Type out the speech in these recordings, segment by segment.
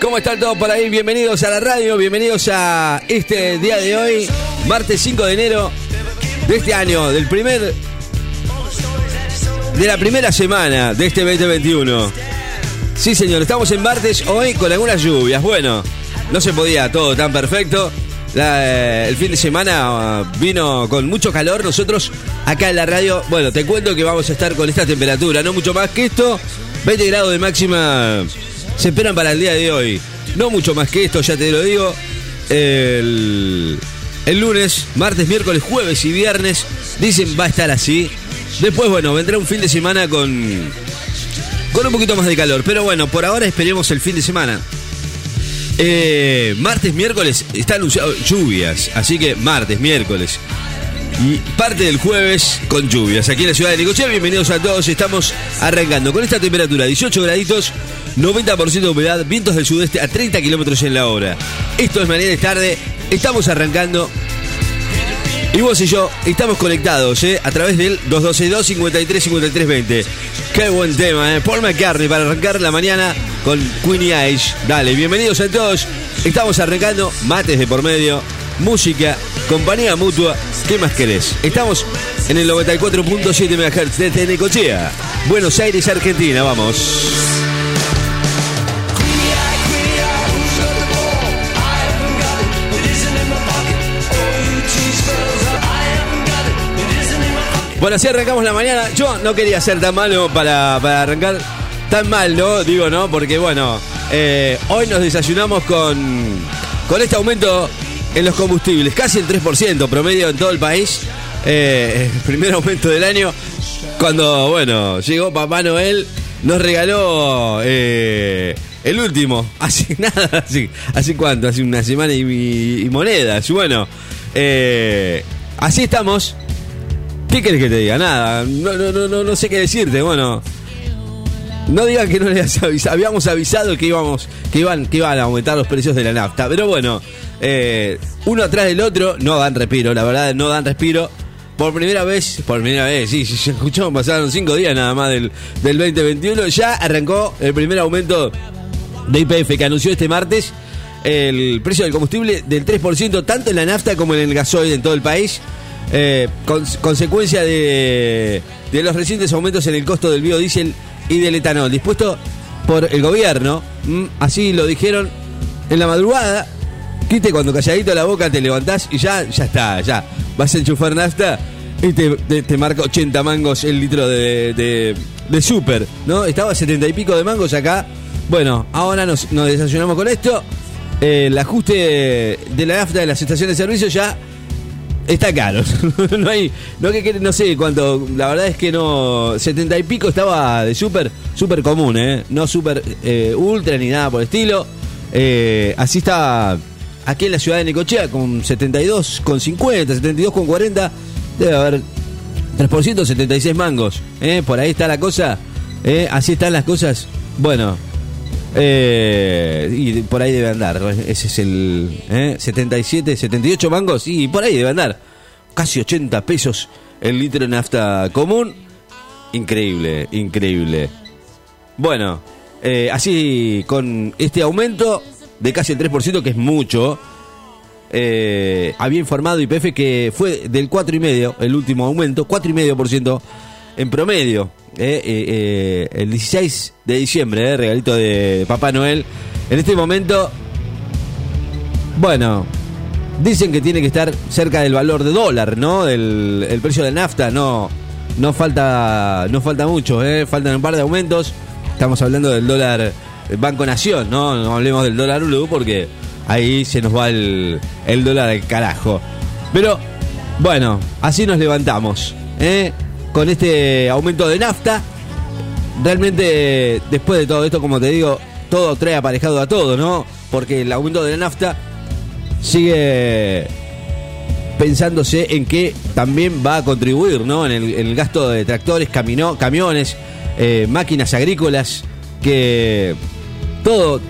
¿Cómo están todos por ahí? Bienvenidos a la radio, bienvenidos a este día de hoy, martes 5 de enero de este año, de la primera semana de este 2021. Sí, señor, estamos en martes hoy con algunas lluvias. Bueno, no se podía todo tan perfecto. El fin de semana vino con mucho calor. Nosotros acá en la radio, bueno, te cuento que vamos a estar con esta temperatura, no mucho más que esto. 20 grados de máxima se esperan para el día de hoy. No mucho más que esto, ya te lo digo. El lunes, martes, miércoles, jueves y viernes, dicen, va a estar así. Después, bueno, vendrá un fin de semana con un poquito más de calor. Pero bueno, por ahora esperemos el fin de semana. Martes, miércoles, está anunciado lluvias. Así que martes, miércoles y parte del jueves con lluvias aquí en la ciudad de Necochea. Bienvenidos a todos, estamos arrancando con esta temperatura, 18 graditos, 90% de humedad, vientos del sudeste a 30 kilómetros en la hora. Esto es Mañana es Tarde, estamos arrancando y vos y yo estamos conectados a través del 212-253-5320. Qué buen tema, Paul McCartney para arrancar la mañana con Queenie Age. Dale, bienvenidos a todos, estamos arrancando, mates de por medio, música, compañía mutua, ¿qué más querés? Estamos en el 94.7 MHz desde Necochea, Buenos Aires, Argentina, vamos. Bueno, así arrancamos la mañana. Yo no quería ser tan malo para arrancar tan mal, ¿no? Digo, ¿no? Porque, bueno, hoy nos desayunamos con este aumento en los combustibles, casi el 3% promedio en todo el país, el primer aumento del año, cuando, bueno, llegó Papá Noel, nos regaló el último, hace nada, hace cuánto, hace una semana y monedas, bueno, así estamos. ¿Qué querés que te diga? Nada, no sé qué decirte, bueno, no digan que no les habíamos avisado que iban a aumentar los precios de la nafta, pero bueno, uno atrás del otro no dan respiro, la verdad no dan respiro. Por primera vez, sí, se escuchó, pasaron 5 días nada más del 2021, ya arrancó el primer aumento de YPF que anunció este martes, el precio del combustible del 3%, tanto en la nafta como en el gasoil en todo el país. Consecuencia de los recientes aumentos en el costo del biodiesel y del etanol dispuesto por el gobierno, así lo dijeron en la madrugada. Quite cuando calladito la boca te levantás y ya está, ya vas a enchufar nafta y te marca 80 mangos el litro de super, ¿no? Estaba 70 y pico de mangos acá. Bueno, ahora nos desayunamos con esto. El ajuste de la nafta de las estaciones de servicio ya está caro. No sé cuánto. La verdad es que no. 70 y pico estaba de súper común, no súper ultra ni nada por el estilo. Así está aquí en la ciudad de Necochea con 72,50, 72,40. Debe haber 3%, 76 mangos. Por ahí está la cosa. Así están las cosas. Bueno. Y por ahí debe andar. Ese es el 77, 78 mangos. Y por ahí debe andar casi 80 pesos el litro de nafta común. Increíble. Bueno, así con este aumento de casi el 3%, que es mucho. Había informado YPF que fue del 4,5% el último aumento, 4,5% en promedio. El 16 de diciembre, regalito de Papá Noel. En este momento, bueno, dicen que tiene que estar cerca del valor de dólar, ¿no? El precio de nafta, no falta mucho, faltan un par de aumentos. Estamos hablando del dólar Banco Nación, no hablemos del dólar blue porque ahí se nos va el dólar al carajo. Pero bueno, así nos levantamos, con este aumento de nafta. Realmente, después de todo esto, como te digo, todo trae aparejado a todo, ¿no? Porque el aumento de la nafta sigue pensándose en que también va a contribuir, ¿no? En el gasto de tractores, camiones, máquinas agrícolas, que todo,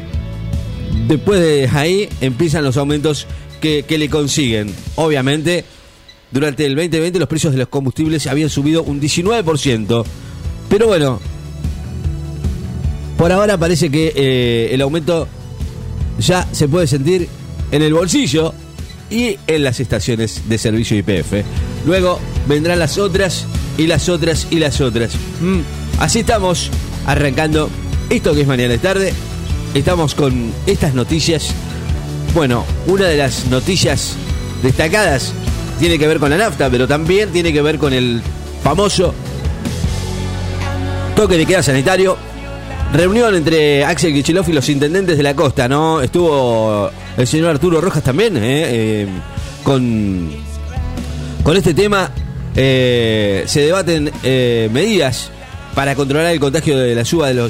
después de ahí, empiezan los aumentos que le consiguen. Obviamente, durante el 2020 los precios de los combustibles habían subido un 19%. Pero bueno, por ahora parece que el aumento ya se puede sentir en el bolsillo y en las estaciones de servicio YPF. Luego vendrán las otras y las otras y las otras. Así estamos arrancando esto que es Mañana de Tarde. Estamos con estas noticias. Bueno, una de las noticias destacadas tiene que ver con la nafta, pero también tiene que ver con el famoso toque de queda sanitario. Reunión entre Axel Kicillof y los intendentes de la costa, ¿no? Estuvo el señor Arturo Rojas también con este tema. Se debaten medidas para controlar el contagio de la suba de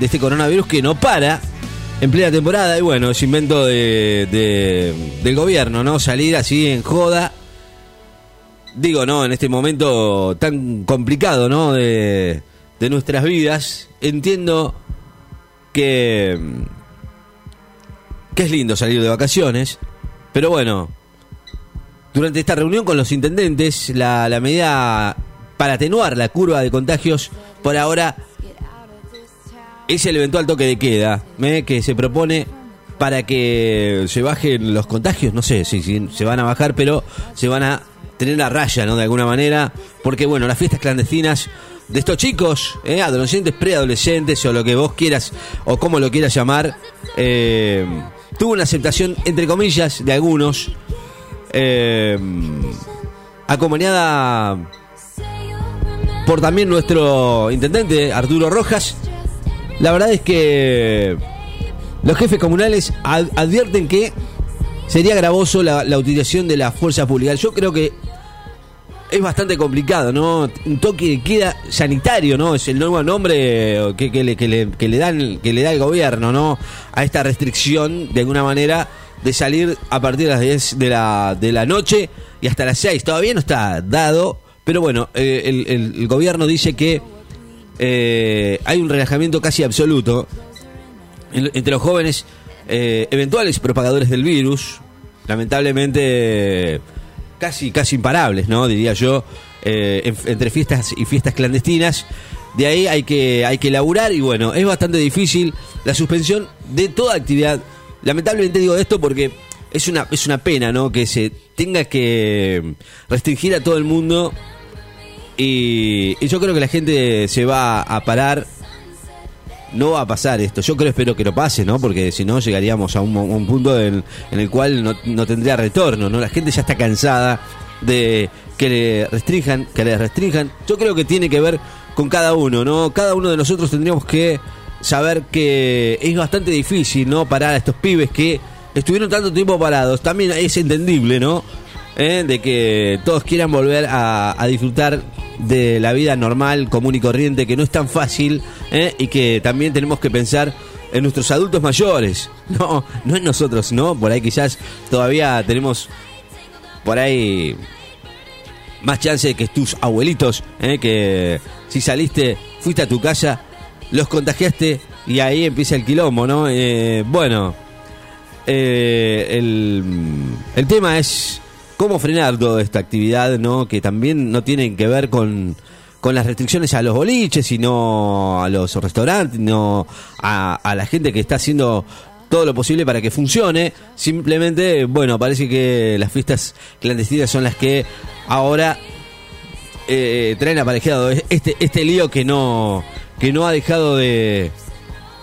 este coronavirus que no para en plena temporada. Y bueno, es invento del gobierno, ¿no? Salir así en joda. Digo, ¿no? En este momento tan complicado, ¿no? De nuestras vidas. Entiendo que es lindo salir de vacaciones, pero bueno, durante esta reunión con los intendentes, la medida para atenuar la curva de contagios por ahora es el eventual toque de queda que se propone para que se bajen los contagios. No sé si se van a bajar, pero se van a tener la raya, ¿no? De alguna manera, porque bueno, las fiestas clandestinas de estos chicos, adolescentes, preadolescentes o lo que vos quieras o como lo quieras llamar, tuvo una aceptación, entre comillas, de algunos, acompañada por también nuestro intendente Arturo Rojas. La verdad es que los jefes comunales advierten que sería gravoso la utilización de la fuerza pública. Yo creo que es bastante complicado, ¿no? Un toque de queda sanitario, ¿no? Es el nuevo nombre que le da el gobierno, ¿no? A esta restricción, de alguna manera, de salir a partir de las 10 de la noche y hasta las 6. Todavía no está dado, pero bueno, el gobierno dice que hay un relajamiento casi absoluto entre los jóvenes eventuales propagadores del virus, lamentablemente casi imparables, ¿no? Diría yo, entre fiestas y fiestas clandestinas. De ahí hay que laburar y bueno, es bastante difícil la suspensión de toda actividad. Lamentablemente digo esto porque es una pena, ¿no? Que se tenga que restringir a todo el mundo y yo creo que la gente se va a parar. No va a pasar esto. Yo espero que no pase, ¿no? Porque si no llegaríamos a un punto en el cual no tendría retorno, ¿no? La gente ya está cansada de que le restrinjan. Yo creo que tiene que ver con cada uno, ¿no? Cada uno de nosotros tendríamos que saber que es bastante difícil, ¿no? Parar a estos pibes que estuvieron tanto tiempo parados. También es entendible, ¿no? De que todos quieran volver a disfrutar de la vida normal, común y corriente, que no es tan fácil, y que también tenemos que pensar en nuestros adultos mayores, no en nosotros, ¿no? Por ahí quizás todavía tenemos por ahí más chance que tus abuelitos, que si saliste, fuiste a tu casa, los contagiaste y ahí empieza el quilombo, ¿no? El tema es cómo frenar toda esta actividad, ¿no? Que también no tienen que ver con las restricciones a los boliches, sino a los restaurantes, no a la gente que está haciendo todo lo posible para que funcione. Simplemente, bueno, parece que las fiestas clandestinas son las que ahora traen aparejado este lío que no ha dejado de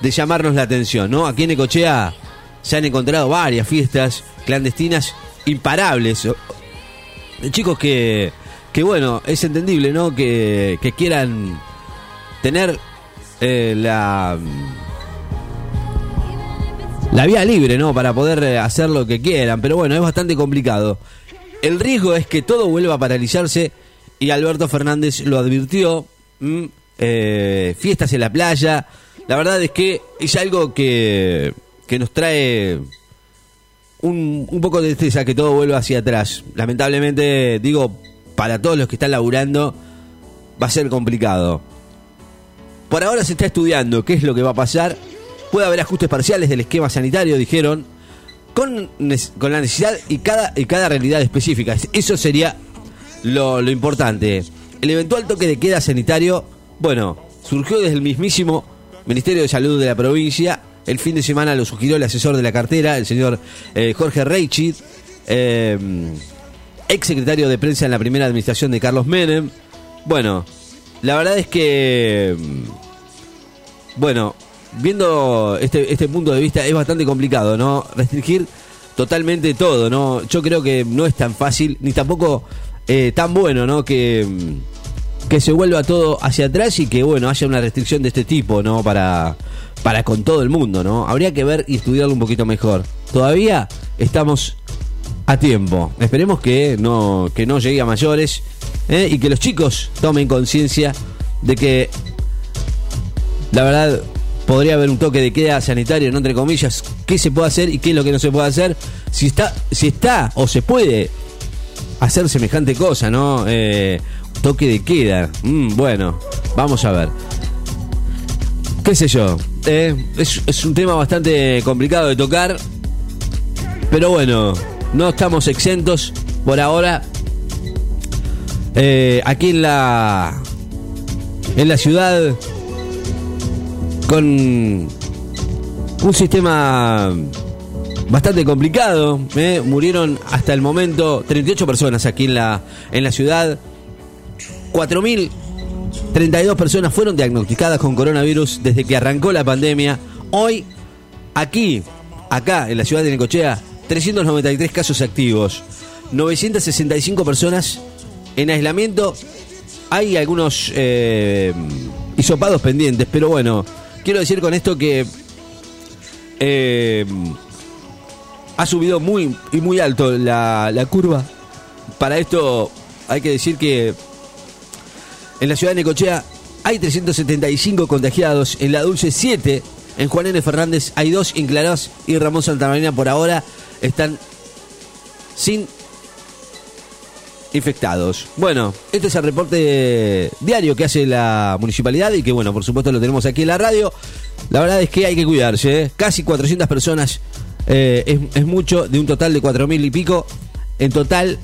llamarnos la atención, ¿no? Aquí en Necochea se han encontrado varias fiestas clandestinas imparables, chicos que bueno, es entendible, ¿no? Que quieran tener la vía libre, ¿no? Para poder hacer lo que quieran, pero bueno, es bastante complicado. El riesgo es que todo vuelva a paralizarse y Alberto Fernández lo advirtió. Fiestas en la playa, la verdad es que es algo que nos trae un poco de tristeza que todo vuelva hacia atrás. Lamentablemente, digo, para todos los que están laburando va a ser complicado. Por ahora se está estudiando qué es lo que va a pasar. Puede haber ajustes parciales del esquema sanitario, dijeron, con la necesidad y cada realidad específica. Eso sería lo importante. El eventual toque de queda sanitario, bueno, surgió desde el mismísimo Ministerio de Salud de la provincia El fin de semana lo sugirió el asesor de la cartera, el señor Jorge Reichit, ex secretario de prensa en la primera administración de Carlos Menem. Bueno, la verdad es que, bueno, viendo este punto de vista es bastante complicado, ¿no? Restringir totalmente todo, ¿no? Yo creo que no es tan fácil, ni tampoco tan bueno, ¿no? Que se vuelva todo hacia atrás y que, bueno, haya una restricción de este tipo, ¿no? Para con todo el mundo, ¿no? Habría que ver y estudiarlo un poquito mejor. Todavía estamos a tiempo. Esperemos que no llegue a mayores, y que los chicos tomen conciencia de que, la verdad, podría haber un toque de queda sanitario, ¿no? Entre comillas, qué se puede hacer y qué es lo que no se puede hacer. Si está o se puede hacer semejante cosa, ¿no? Toque de queda. Bueno, vamos a ver. ¿Qué sé yo? Es un tema bastante complicado de tocar. Pero bueno, no estamos exentos por ahora. Aquí en la ciudad, con un sistema bastante complicado, murieron hasta el momento 38 personas aquí en la ciudad. 4.032 personas fueron diagnosticadas con coronavirus desde que arrancó la pandemia. Hoy, acá en la ciudad de Necochea, 393 casos activos, 965 personas en aislamiento. Hay algunos hisopados pendientes, pero bueno, quiero decir con esto que ha subido muy alto la curva. Para esto hay que decir que en la ciudad de Necochea hay 375 contagiados, en La Dulce 7, en Juan N. Fernández hay 2, en Clarós y Ramón Santamarina por ahora están sin infectados. Bueno, este es el reporte diario que hace la municipalidad y que, bueno, por supuesto lo tenemos aquí en la radio. La verdad es que hay que cuidarse, ¿eh? Casi 400 personas, es mucho, de un total de 4.000 y pico. En total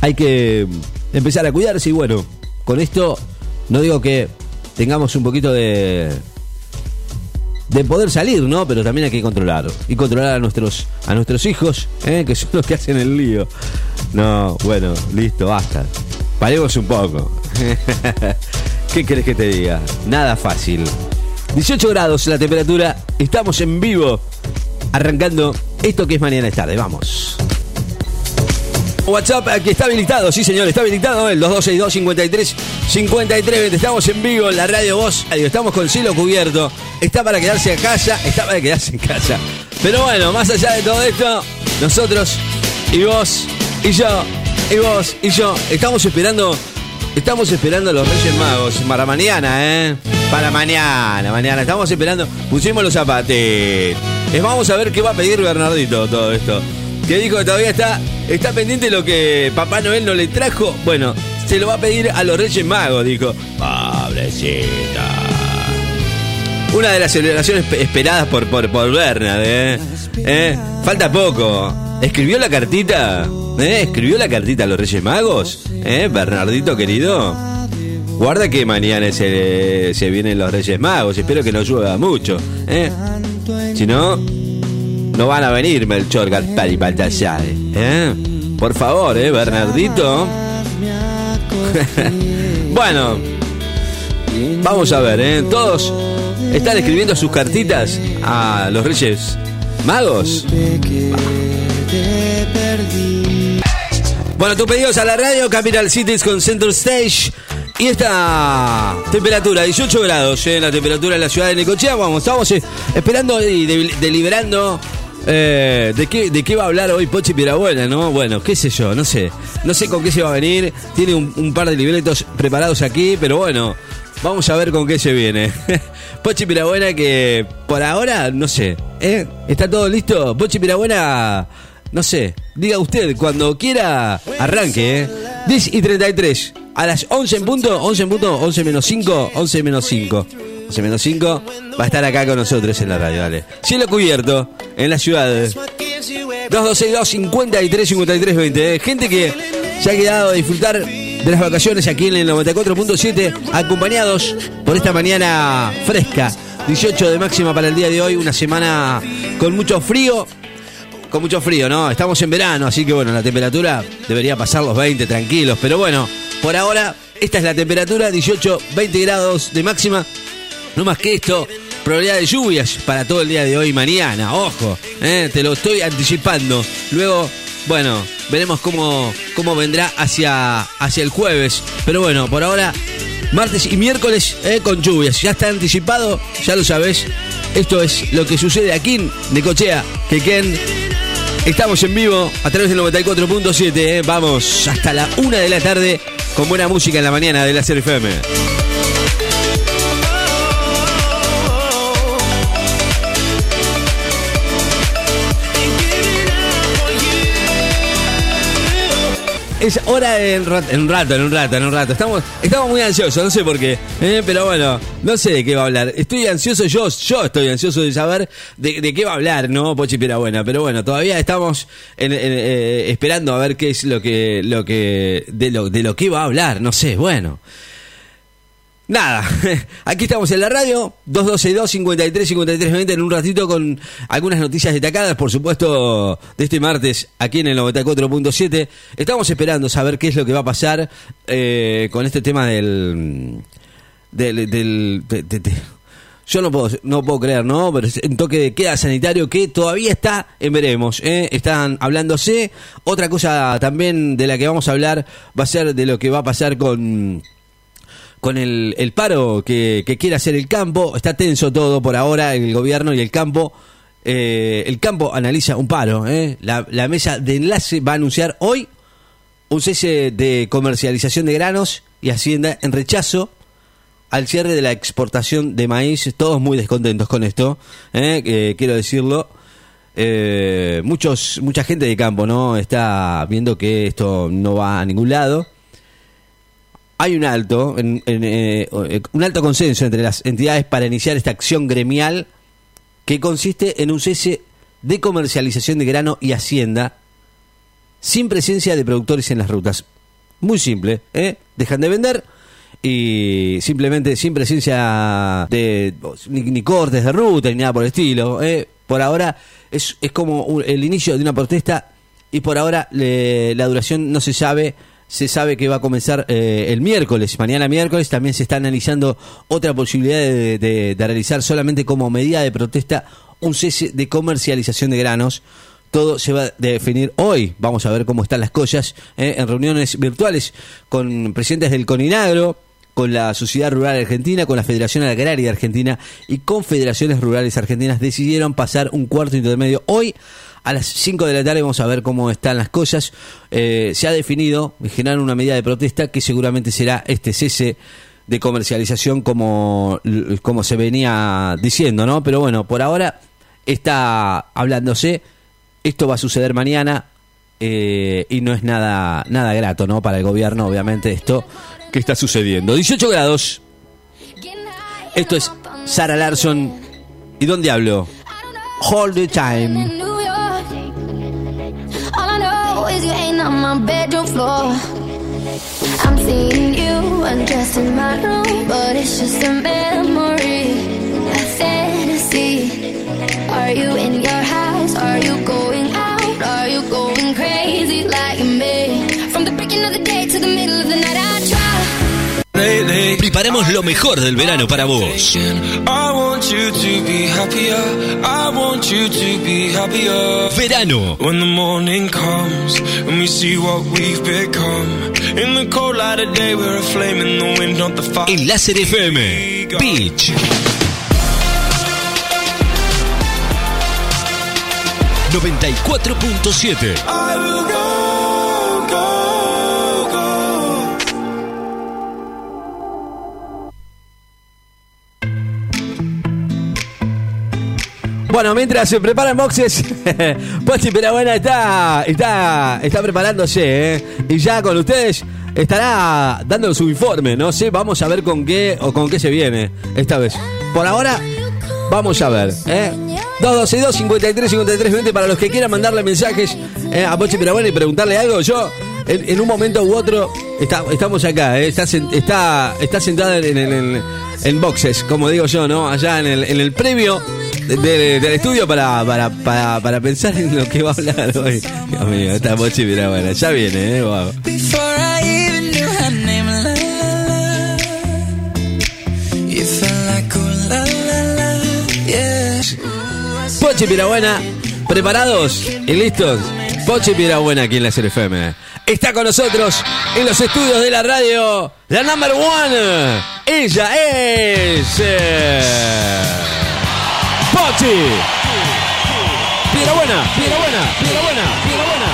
hay que empezar a cuidarse y, bueno, con esto no digo que tengamos un poquito de poder salir, ¿no? Pero también hay que controlar a nuestros hijos, que son los que hacen el lío. No, bueno, listo, basta. Paremos un poco. ¿Qué querés que te diga? Nada fácil. 18 grados la temperatura. Estamos en vivo arrancando esto que es Mañana es Tarde. Vamos. WhatsApp que está habilitado, sí señor, está habilitado el 2262-53-5320. Estamos en vivo en la radio Voz, estamos con cielo cubierto, está para quedarse en casa. Pero bueno, más allá de todo esto, nosotros y vos y yo y vos y yo estamos esperando a los Reyes Magos para mañana, mañana estamos esperando, pusimos los zapatitos. Les vamos a ver qué va a pedir Bernardito todo esto. Que dijo que todavía está pendiente lo que Papá Noel no le trajo. Bueno, se lo va a pedir a los Reyes Magos, dijo. Pobrecita. Una de las celebraciones esperadas por Bernard, Falta poco. ¿Escribió la cartita a los Reyes Magos? Bernardito querido. Guarda que mañana se vienen los Reyes Magos. Espero que no llueva mucho, Si no, no van a venir Melchor, Gaspar y Baltasar, Por favor, Bernardito. Bueno, vamos a ver, Todos están escribiendo sus cartitas a los Reyes Magos. Bueno, tus pedidos a la radio Capital Cities con Center Stage. Y esta temperatura, 18 grados, la temperatura en la ciudad de Necochea. Vamos, estamos esperando y deliberando. ¿De qué va a hablar hoy Pochi Piedrabuena, ¿no? Bueno, qué sé yo, no sé con qué se va a venir. Tiene un par de libretos preparados aquí, pero bueno, vamos a ver con qué se viene. Pochi Piedrabuena, que por ahora, no sé, ¿está todo listo? Pochi Piedrabuena, no sé, diga usted, cuando quiera, arranque, 10:33, a las 11:05 11:05 va a estar acá con nosotros en la radio, dale. Cielo cubierto en la ciudad. 2262-53-5320. Gente que se ha quedado a disfrutar de las vacaciones aquí en el 94.7, acompañados por esta mañana fresca 18 de máxima para el día de hoy, una semana con mucho frío. Con mucho frío, ¿no? Estamos en verano, así que bueno, la temperatura debería pasar los 20 tranquilos. Pero bueno, por ahora, esta es la temperatura, 18, 20 grados de máxima. No más que esto, probabilidad de lluvias para todo el día de hoy y mañana. Ojo, te lo estoy anticipando. Luego, bueno, veremos cómo vendrá hacia el jueves. Pero bueno, por ahora, martes y miércoles con lluvias. Ya está anticipado, ya lo sabés. Esto es lo que sucede aquí en Necochea, Quequén. Estamos en vivo a través del 94.7, Vamos hasta la 1 de la tarde con buena música en la mañana de LASER FM. Es hora de en un rato. Estamos muy ansiosos, no sé por qué, pero bueno, no sé de qué va a hablar. Estoy ansioso, yo estoy ansioso de saber de qué va a hablar, ¿no? Pochi Piedrabuena. Pero bueno, todavía estamos esperando a ver qué es lo que va a hablar, no sé, bueno. Nada, aquí estamos en la radio, 212-253-5320, en un ratito con algunas noticias destacadas, por supuesto, de este martes, aquí en el 94.7. Estamos esperando saber qué es lo que va a pasar con este tema yo no puedo creer, ¿no? Pero es un toque de queda sanitario que todavía está en veremos. Están hablándose. Otra cosa también de la que vamos a hablar va a ser de lo que va a pasar con el paro que quiere hacer el campo. Está tenso todo por ahora, el gobierno y el campo. El campo analiza un paro. La mesa de enlace va a anunciar hoy un cese de comercialización de granos y Hacienda en rechazo al cierre de la exportación de maíz. Todos muy descontentos con esto, quiero decirlo. Mucha gente de campo, ¿no?, está viendo que esto no va a ningún lado. Hay un alto consenso entre las entidades para iniciar esta acción gremial que consiste en un cese de comercialización de grano y Hacienda sin presencia de productores en las rutas. Muy simple, dejan de vender y simplemente sin presencia de ni cortes de ruta ni nada por el estilo. Por ahora es como el inicio de una protesta y por ahora la duración no se sabe. Se sabe que va a comenzar el miércoles, mañana miércoles. También se está analizando otra posibilidad de realizar solamente como medida de protesta un cese de comercialización de granos. Todo se va a definir hoy. Vamos a ver cómo están las cosas en reuniones virtuales con presidentes del CONINAGRO, con la Sociedad Rural Argentina, con la Federación Agraria Argentina y Confederaciones Rurales Argentinas. Decidieron pasar un cuarto intermedio hoy. A las 5 de la tarde vamos a ver cómo están las cosas. Se ha definido generar una medida de protesta que seguramente será este cese de comercialización como se venía diciendo, ¿no? Pero bueno, por ahora está hablándose. Esto va a suceder mañana y no es nada grato, ¿no?, para el gobierno, obviamente, esto que está sucediendo. 18 grados. Esto es Sara Larsson. ¿Y dónde hablo? All the time. You ain't on my bedroom floor. I'm seeing you undressed in my room, but it's just a memory, a fantasy. Are you in your house? Are you going out? Are you going crazy like me? From the beginning of the day to the middle of the night, I try. Preparamos lo mejor del verano para vos. I want you to be happier. I want you to be happier. Verano. When the morning comes and we see what we've become. In the cold light of day we're a flame in the wind, not the fire. En LASER FM, Beach 94.7. Bueno, mientras se preparan boxes, Pochi Piedrabuena está preparándose, y ya con ustedes estará dando su informe. No sé, vamos a ver con qué se viene esta vez. Por ahora, vamos a ver, 212-253-5320 para los que quieran mandarle mensajes a Pochi Piedrabuena y preguntarle algo. Yo en un momento u otro estamos acá, está sentada en boxes, como digo yo, ¿no? Allá en el previo del estudio para pensar en lo que va a hablar hoy. Amigo, esta Pochi Piedrabuena ya viene, wow. Pochi Piedrabuena, preparados y listos. Pochi Piedrabuena aquí en LASER FM. Está con nosotros en los estudios de la radio, la number one. Ella es Pochi Piedrabuena, Piedrabuena, Piedrabuena, Piedrabuena.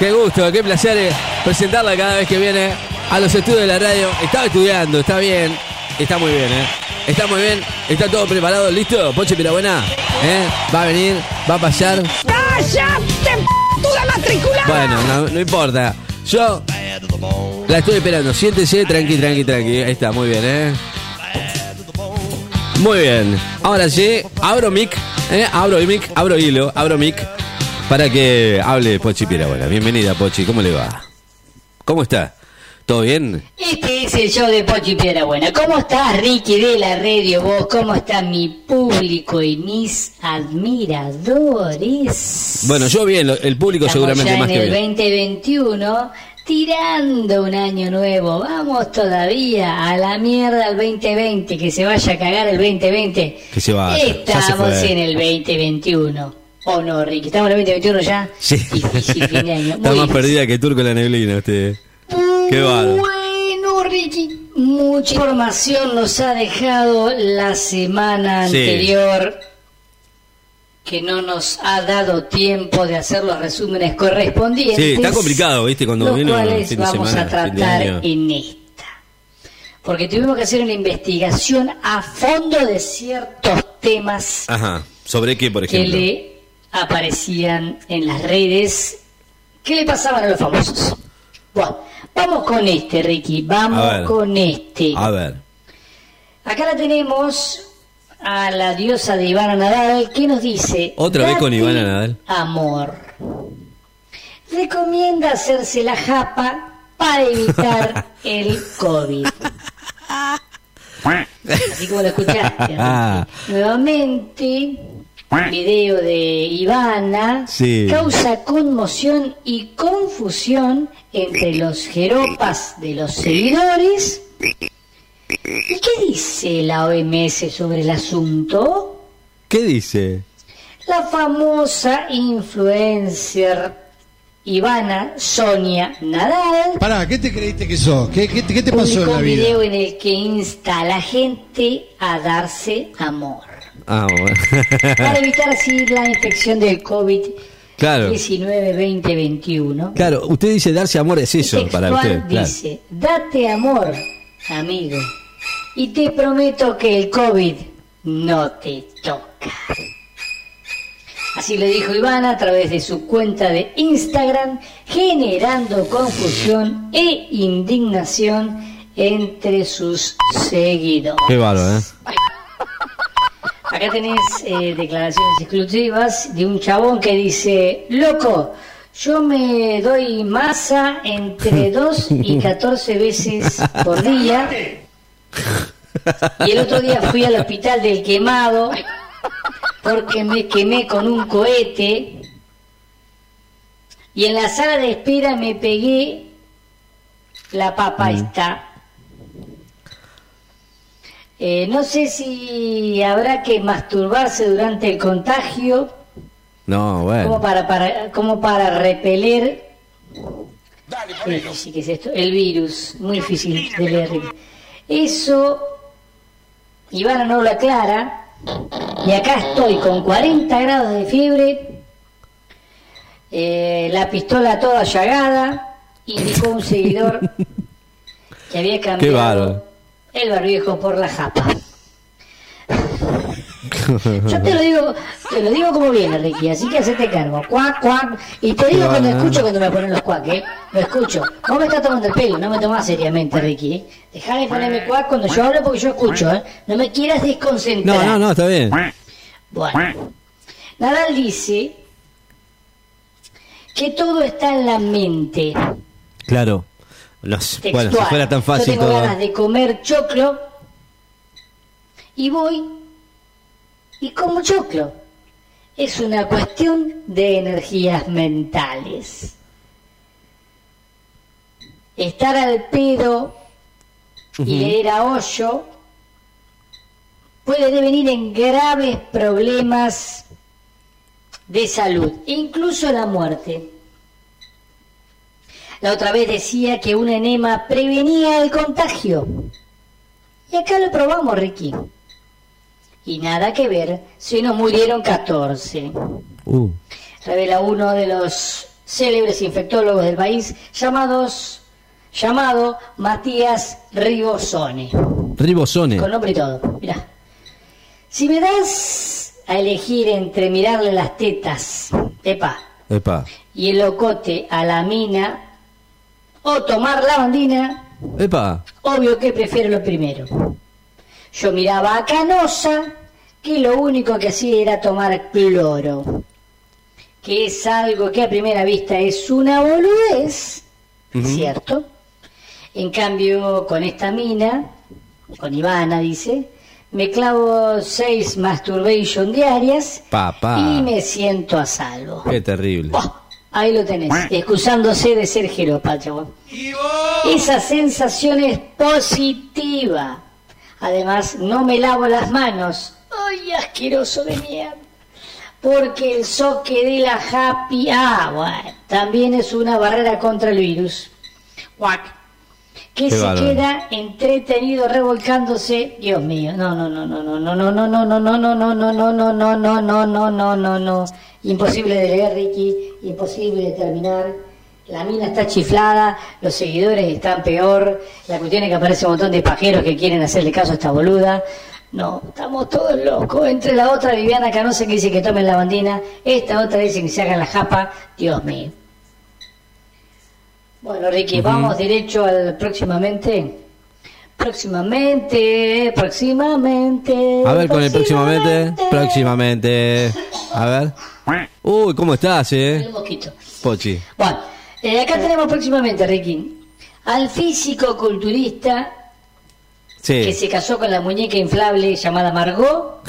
Qué gusto, qué placer presentarla cada vez que viene a los estudios de la radio. Estaba estudiando, está bien, está muy bien, Está muy bien, está todo preparado, ¿listo? Pochi Piedrabuena, va a venir, va a pasar. ¡Cállate, puta matriculada! Bueno, no importa. Yo la estoy esperando. Siéntese, tranqui. Ahí está, muy bien, Muy bien. Ahora sí, abro mic, abro mic para que hable Pochi Piedrabuena. Bienvenida, Pochi, ¿cómo le va? ¿Cómo está? ¿Todo bien? Este es el show de Pochi Piedrabuena. ¿Cómo estás, Ricky de la radio? ¿Vos? ¿Cómo está mi público y mis admiradores? Bueno, yo bien, el público estamos seguramente más que bien. En el 2021, tirando un año nuevo. Vamos todavía a la mierda al 2020, que se vaya a cagar el 2020. Que se vaya. Estamos en el 2021. ¿O no, Ricky? ¿Estamos en el 2021 ya? Sí. Difícil fin de año. Está más perdida que turco en la neblina usted. Qué bueno, Ricky, mucha información nos ha dejado la semana anterior, que no nos ha dado tiempo de hacer los resúmenes correspondientes. Sí, está complicado, ¿viste? Cuando los cuales vamos a tratar en esta, porque tuvimos que hacer una investigación a fondo de ciertos temas. Ajá. ¿Sobre qué, por ejemplo? Que le aparecían en las redes, que le pasaban a los famosos. Bueno, vamos con este, Ricky, A ver. Acá la tenemos a la diosa de Ivana Nadal, que nos dice... Otra vez con Ivana Nadal. Amor. Recomienda hacerse la japa para evitar el COVID. Así como lo escuchaste. Nuevamente, video de Ivana causa conmoción y confusión entre los jeropas de los seguidores. ¿Y qué dice la OMS sobre el asunto? ¿Qué dice? La famosa influencer Ivana Sonia Nadal. Pará, ¿qué te creíste que sos? ¿Qué te pasó en la vida? Un video en el que insta a la gente a darse amor. Ah, bueno. Para evitar así la infección del COVID. Claro. 19, 20, 21. Claro, usted dice darse amor, es eso para usted. Dice, claro. Date amor, amigo, y te prometo que el COVID no te toca. Así lo dijo Ivana a través de su cuenta de Instagram, generando confusión e indignación entre sus seguidores. Qué bárbaro, Acá tenés declaraciones exclusivas de un chabón que dice: loco, yo me doy masa entre 2 y 14 veces por día. Y el otro día fui al hospital del quemado porque me quemé con un cohete. Y en la sala de espera me pegué la papa está. No sé si habrá que masturbarse durante el contagio. No, bueno. Como para repeler. Dale, sí, ¿qué es esto? El virus. Muy difícil de leer. Eso Ivana no lo aclara. Y acá estoy con 40 grados de fiebre, la pistola toda llagada. Y dijo un seguidor que había cambiado. Qué bárbaro. El barbijo por la japa. Yo te lo digo como viene, Ricky, así que hacete cargo. Cuac, cuac. Y te digo cuando escucho, cuando me ponen los cuac, Lo escucho. Vos me estás tomando el pelo, no me tomás seriamente, Ricky, Dejá de ponerme cuac cuando yo hablo porque yo escucho, No me quieras desconcentrar. No, está bien. Bueno. Nadal dice que todo está en la mente. Claro. Bueno, si fuera tan fácil. Yo tengo ganas de comer choclo y voy y como choclo. Es una cuestión de energías mentales. Estar al pedo y leer a Hoyo puede devenir en graves problemas de salud, incluso la muerte. La otra vez decía que un enema prevenía el contagio. Y acá lo probamos, Ricky. Y nada que ver, si nos murieron 14. Revela uno de los célebres infectólogos del país, llamado Matías Ribosone. Ribosone. Con nombre y todo, mirá. Si me das a elegir entre mirarle las tetas, epa, y el locote a la mina, o tomar la bandina, epa, obvio que prefiero lo primero. Yo miraba a Canosa, que lo único que hacía era tomar cloro, que es algo que a primera vista es una boludez, ¿cierto? En cambio, con esta mina, con Ivana, dice, me clavo 6 masturbation diarias, y me siento a salvo. Qué terrible. Ahí lo tenés, excusándose de ser Jeropacho. Esa sensación es positiva. Además, no me lavo las manos. ¡Ay, asqueroso de mierda! Porque el soque de la Happy Hour también es una barrera contra el virus. ¡Guac! Que se queda entretenido revolcándose. Dios mío, no. Imposible de leer, Ricky, imposible de terminar. La mina está chiflada, los seguidores están peor. La cuestión es que aparece un montón de pajeros que quieren hacerle caso a esta boluda. No, estamos todos locos. Entre la otra Viviana Canosa que dice que tomen la bandina, esta otra dice que se hagan la japa. Dios mío. Bueno, Ricky, vamos derecho al próximamente. A ver con el próximamente. A ver. Uy, ¿cómo estás, El mosquito. Pochi. Bueno, acá tenemos próximamente, Ricky, al físico-culturista que se casó con la muñeca inflable llamada Margot.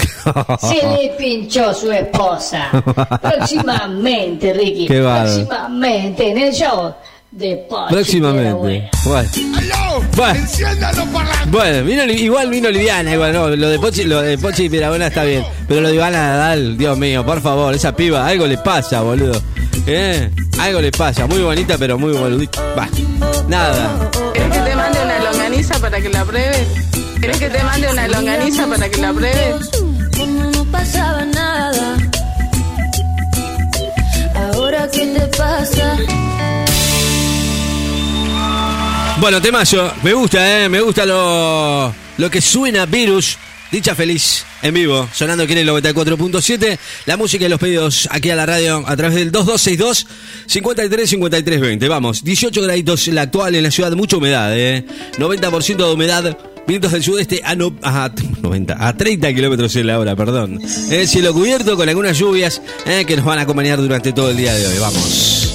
Se le pinchó su esposa. Próximamente, Ricky. Qué próximamente en el show. De próximamente. Bueno, igual vino Liviana, igual no, lo de Pochi Piedrabuena está bien, pero lo de Ivana Nadal, Dios mío, por favor, esa piba, algo le pasa, boludo. Algo le pasa, muy bonita pero muy boludita. Va. Nada. ¿Querés que te mande una longaniza para que la pruebes? No pasaba nada. Ahora qué te pasa. Bueno, temazo, me gusta lo que suena Virus, dicha feliz, en vivo, sonando aquí en el 94.7, la música y los pedidos aquí a la radio a través del 2262-535320, vamos, 18 graditos la actual en la ciudad, mucha humedad, 90% de humedad, vientos del sudeste a 30 kilómetros en la hora, perdón, cielo cubierto con algunas lluvias que nos van a acompañar durante todo el día de hoy, vamos.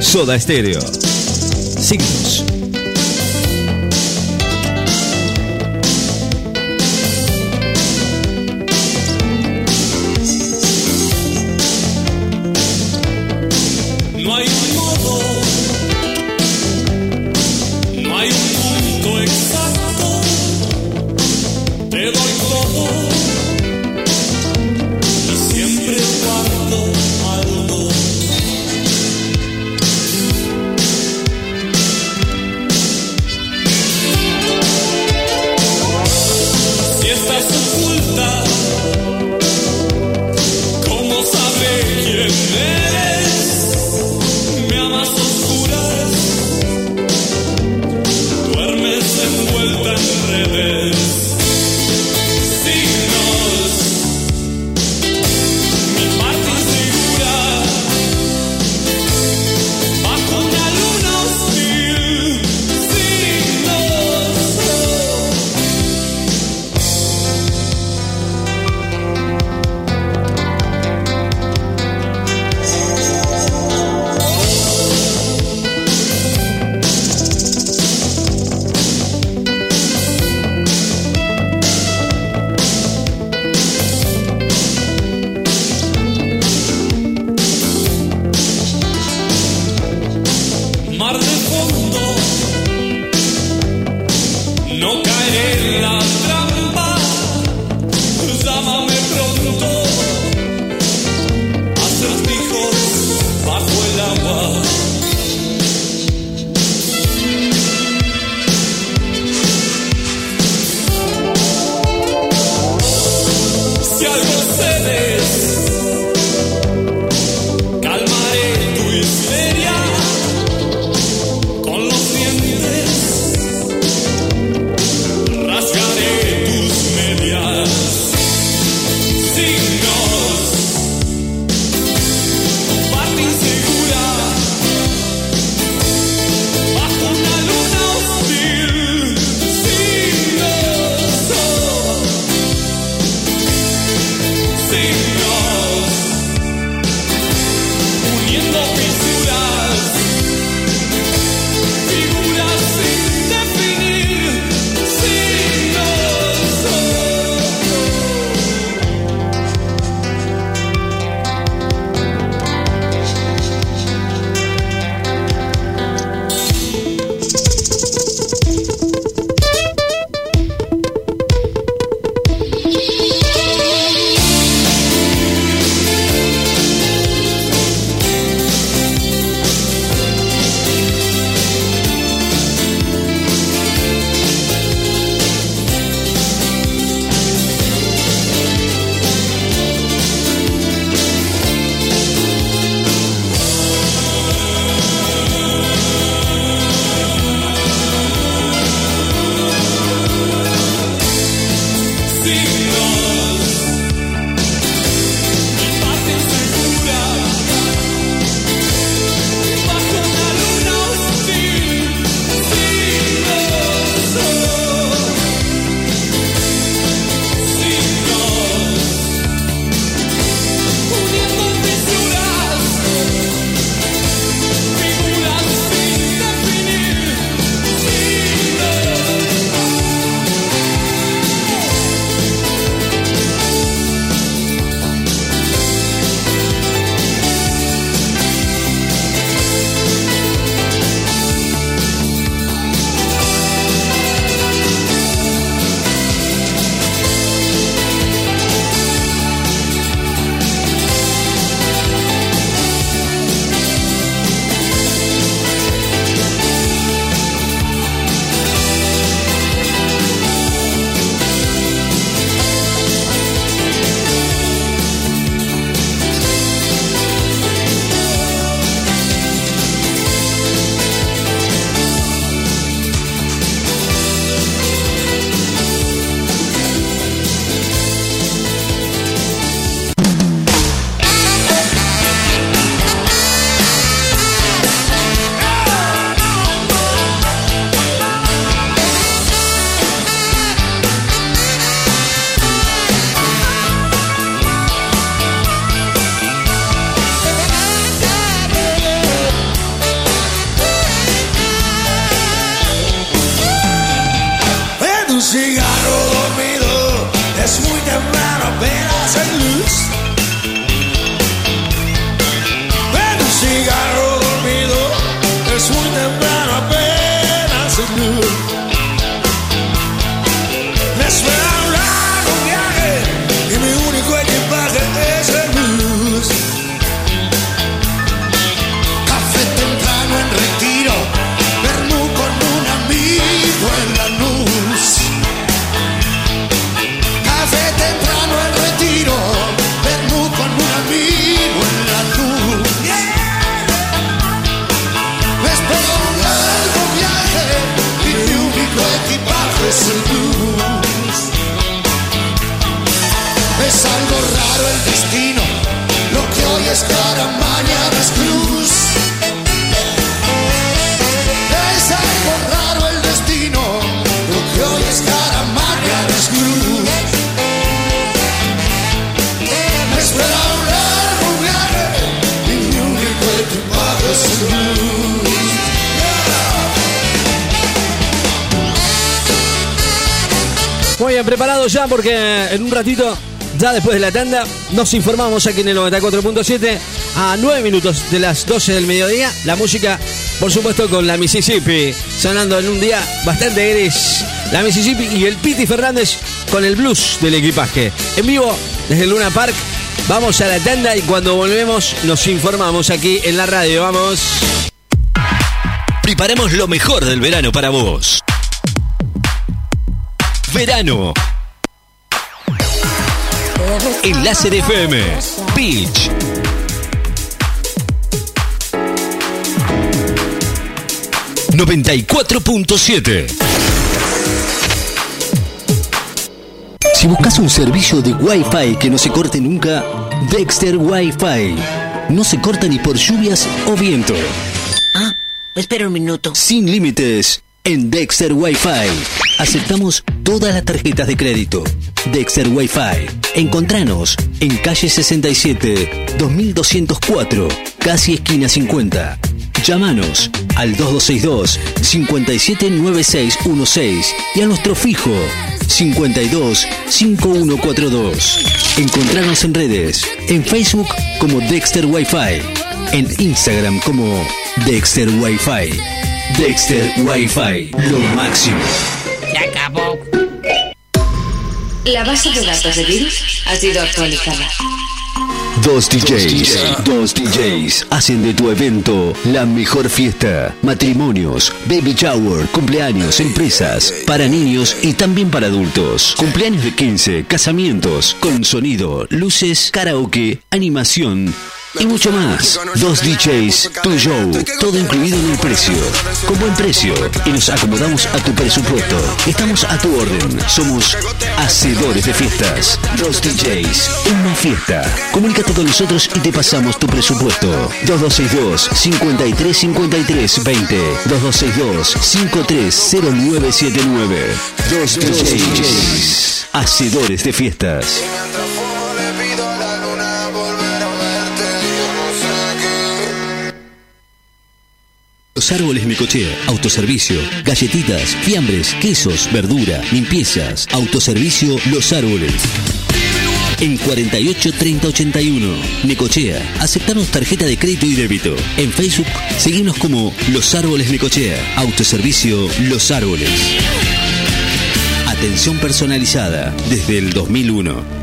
Soda Estéreo. Signos. Ya, porque en un ratito, ya después de la tanda, nos informamos aquí en el 94.7 a 9 minutos de las 12 del mediodía. La música, por supuesto, con la Mississippi, sonando en un día bastante gris. La Mississippi y el Piti Fernández con el blues del equipaje. En vivo desde Luna Park, vamos a la tanda y cuando volvemos nos informamos aquí en la radio. Vamos. Preparamos lo mejor del verano para vos. Verano. En LASER FM, Beach. ...94.7. Si buscas un servicio de Wi-Fi que no se corte nunca, Dexter Wi-Fi. No se corta ni por lluvias o viento. Ah, espera un minuto. Sin límites, en Dexter Wi-Fi. Aceptamos todas las tarjetas de crédito. Dexter Wi-Fi. Encontranos en calle 67, 2204, casi esquina 50. Llámanos al 2262-579616 y a nuestro fijo 525142. Encontrarnos en redes, en Facebook como Dexter Wi-Fi, en Instagram como Dexter Wi-Fi. Dexter Wi-Fi, lo máximo. Ya acabó. La base de datos de virus ha sido actualizada. Dos DJs hacen de tu evento la mejor fiesta. Matrimonios, baby shower, cumpleaños, empresas, para niños y también para adultos. Cumpleaños de 15, casamientos, con sonido, luces, karaoke, animación y mucho más. Dos DJs, tu show, todo incluido en el precio. Con buen precio y nos acomodamos a tu presupuesto. Estamos a tu orden. Somos hacedores de fiestas. Dos DJs, una fiesta. Comunícate con nosotros y te pasamos tu presupuesto. 2262-535320. 2262-530979. Dos DJs, hacedores de fiestas. Los Árboles Necochea, autoservicio, galletitas, fiambres, quesos, verdura, limpiezas, autoservicio Los Árboles. En 483081, Necochea, aceptamos tarjeta de crédito y débito. En Facebook, seguimos como Los Árboles Necochea, autoservicio Los Árboles. Atención personalizada desde el 2001.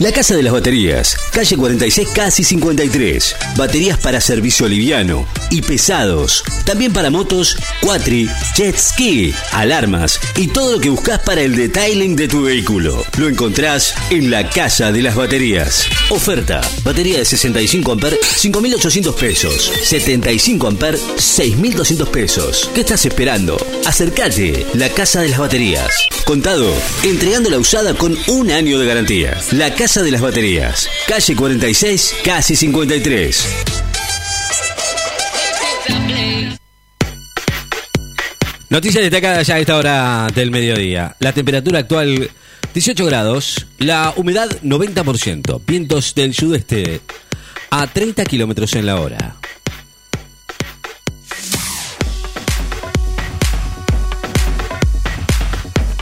La Casa de las Baterías, calle 46 casi 53. Baterías para servicio liviano y pesados. También para motos, cuatri, jet ski, alarmas y todo lo que buscas para el detailing de tu vehículo. Lo encontrás en la Casa de las Baterías. Oferta: batería de 65 amperes, 5.800 pesos. 75 amperes, 6.200 pesos. ¿Qué estás esperando? Acércate, la Casa de las Baterías. Contado, entregando la usada con un año de garantía. La Casa de las Baterías, calle 46, casi 53. Noticias destacadas ya a esta hora del mediodía. La temperatura actual 18 grados, la humedad 90%, vientos del sudeste a 30 kilómetros en la hora.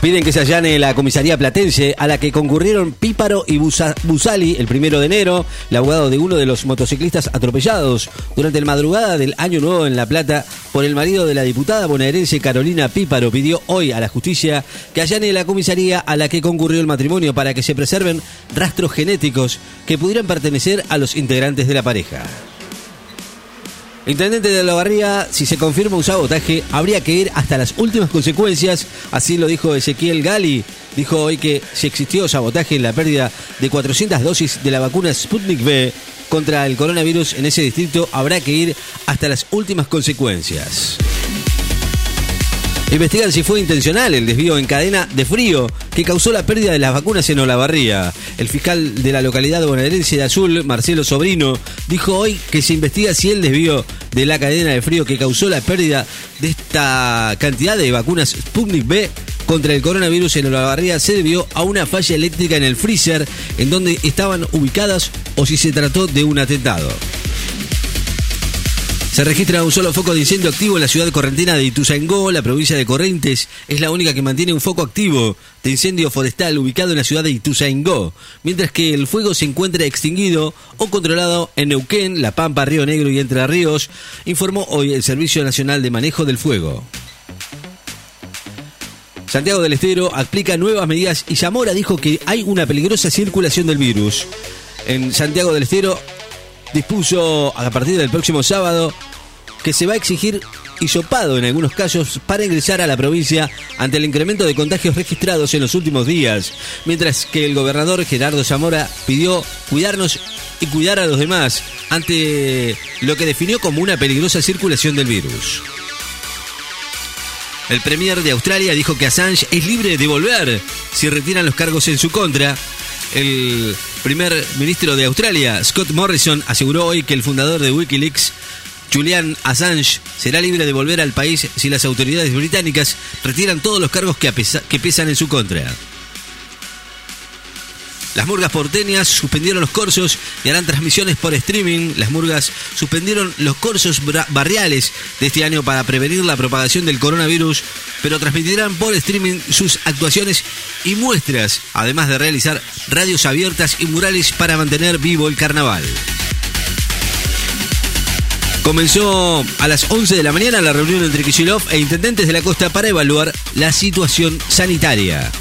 Piden que se allane la comisaría platense a la que concurrieron Píparo y Busali el 1 de enero, el abogado de uno de los motociclistas atropellados durante la madrugada del Año Nuevo en La Plata por el marido de la diputada bonaerense Carolina Píparo. Pidió hoy a la justicia que allane la comisaría a la que concurrió el matrimonio para que se preserven rastros genéticos que pudieran pertenecer a los integrantes de la pareja. Intendente de Olavarría, si se confirma un sabotaje, habría que ir hasta las últimas consecuencias. Así lo dijo Ezequiel Gali. Dijo hoy que si existió sabotaje en la pérdida de 400 dosis de la vacuna Sputnik V contra el coronavirus en ese distrito, habrá que ir hasta las últimas consecuencias. Investigan si fue intencional el desvío en cadena de frío que causó la pérdida de las vacunas en Olavarría. El fiscal de la localidad bonaerense de Azul, Marcelo Sobrino, dijo hoy que se investiga si el desvío de la cadena de frío que causó la pérdida de esta cantidad de vacunas Sputnik V contra el coronavirus en Olavarría se debió a una falla eléctrica en el freezer en donde estaban ubicadas o si se trató de un atentado. Se registra un solo foco de incendio activo en la ciudad correntina de Ituzaingó, la provincia de Corrientes. Es la única que mantiene un foco activo de incendio forestal ubicado en la ciudad de Ituzaingó, mientras que el fuego se encuentra extinguido o controlado en Neuquén, La Pampa, Río Negro y Entre Ríos, informó hoy el Servicio Nacional de Manejo del Fuego. Santiago del Estero aplica nuevas medidas y Zamora dijo que hay una peligrosa circulación del virus. En Santiago del Estero dispuso a partir del próximo sábado que se va a exigir hisopado en algunos casos para ingresar a la provincia ante el incremento de contagios registrados en los últimos días, mientras que el gobernador Gerardo Zamora pidió cuidarnos y cuidar a los demás ante lo que definió como una peligrosa circulación del virus. El premier de Australia dijo que Assange es libre de volver si retiran los cargos en su contra. El primer ministro de Australia, Scott Morrison, aseguró hoy que el fundador de Wikileaks Julian Assange será libre de volver al país si las autoridades británicas retiran todos los cargos que pesan en su contra. Las murgas porteñas suspendieron los corsos y harán transmisiones por streaming. Las murgas suspendieron los corsos barriales de este año para prevenir la propagación del coronavirus, pero transmitirán por streaming sus actuaciones y muestras, además de realizar radios abiertas y murales para mantener vivo el carnaval. Comenzó a las 11 de la mañana la reunión entre Kicillof e intendentes de la costa para evaluar la situación sanitaria.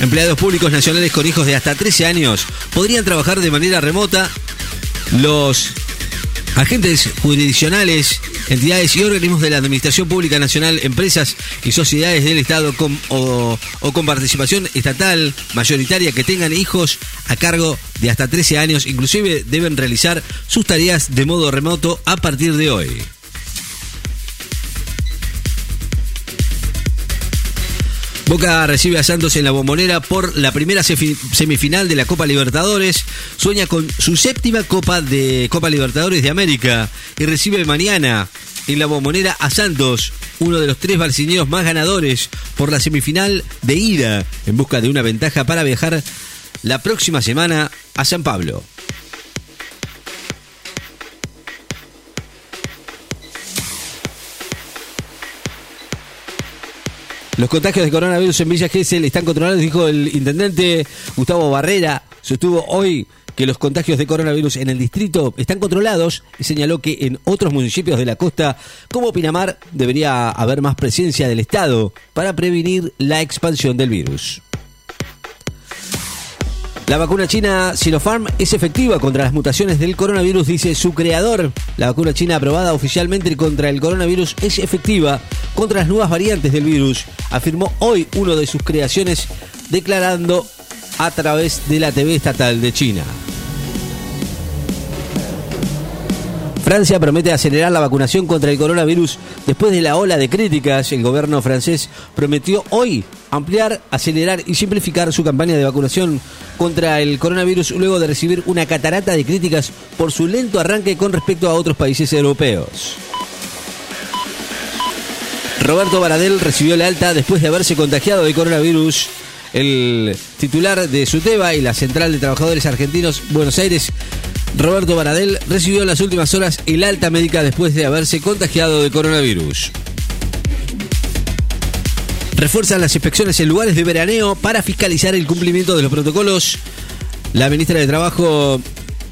Empleados públicos nacionales con hijos de hasta 13 años podrían trabajar de manera remota. Los agentes jurisdiccionales, entidades y organismos de la Administración Pública Nacional, empresas y sociedades del Estado con participación estatal mayoritaria que tengan hijos a cargo de hasta 13 años, inclusive deben realizar sus tareas de modo remoto a partir de hoy. Boca recibe a Santos en la Bombonera por la primera semifinal de la Copa Libertadores. Sueña con su séptima Copa Libertadores de América y recibe mañana en la Bombonera a Santos, uno de los tres barcineros más ganadores, por la semifinal de ida, en busca de una ventaja para viajar la próxima semana a San Pablo. Los contagios de coronavirus en Villa Gesell están controlados, dijo el intendente Gustavo Barrera. Sostuvo hoy que los contagios de coronavirus en el distrito están controlados y señaló que en otros municipios de la costa, como Pinamar, debería haber más presencia del Estado para prevenir la expansión del virus. La vacuna china Sinopharm es efectiva contra las mutaciones del coronavirus, dice su creador. La vacuna china aprobada oficialmente contra el coronavirus es efectiva contra las nuevas variantes del virus, afirmó hoy uno de sus creaciones, declarando a través de la TV estatal de China. Francia promete acelerar la vacunación contra el coronavirus después de la ola de críticas. El gobierno francés prometió hoy ampliar, acelerar y simplificar su campaña de vacunación contra el coronavirus luego de recibir una catarata de críticas por su lento arranque con respecto a otros países europeos. Roberto Baradel recibió el alta después de haberse contagiado de coronavirus. El titular de SUTEBA y la Central de Trabajadores Argentinos Buenos Aires, Roberto Baradel, recibió en las últimas horas el alta médica después de haberse contagiado de coronavirus. Refuerzan las inspecciones en lugares de veraneo para fiscalizar el cumplimiento de los protocolos. La ministra de Trabajo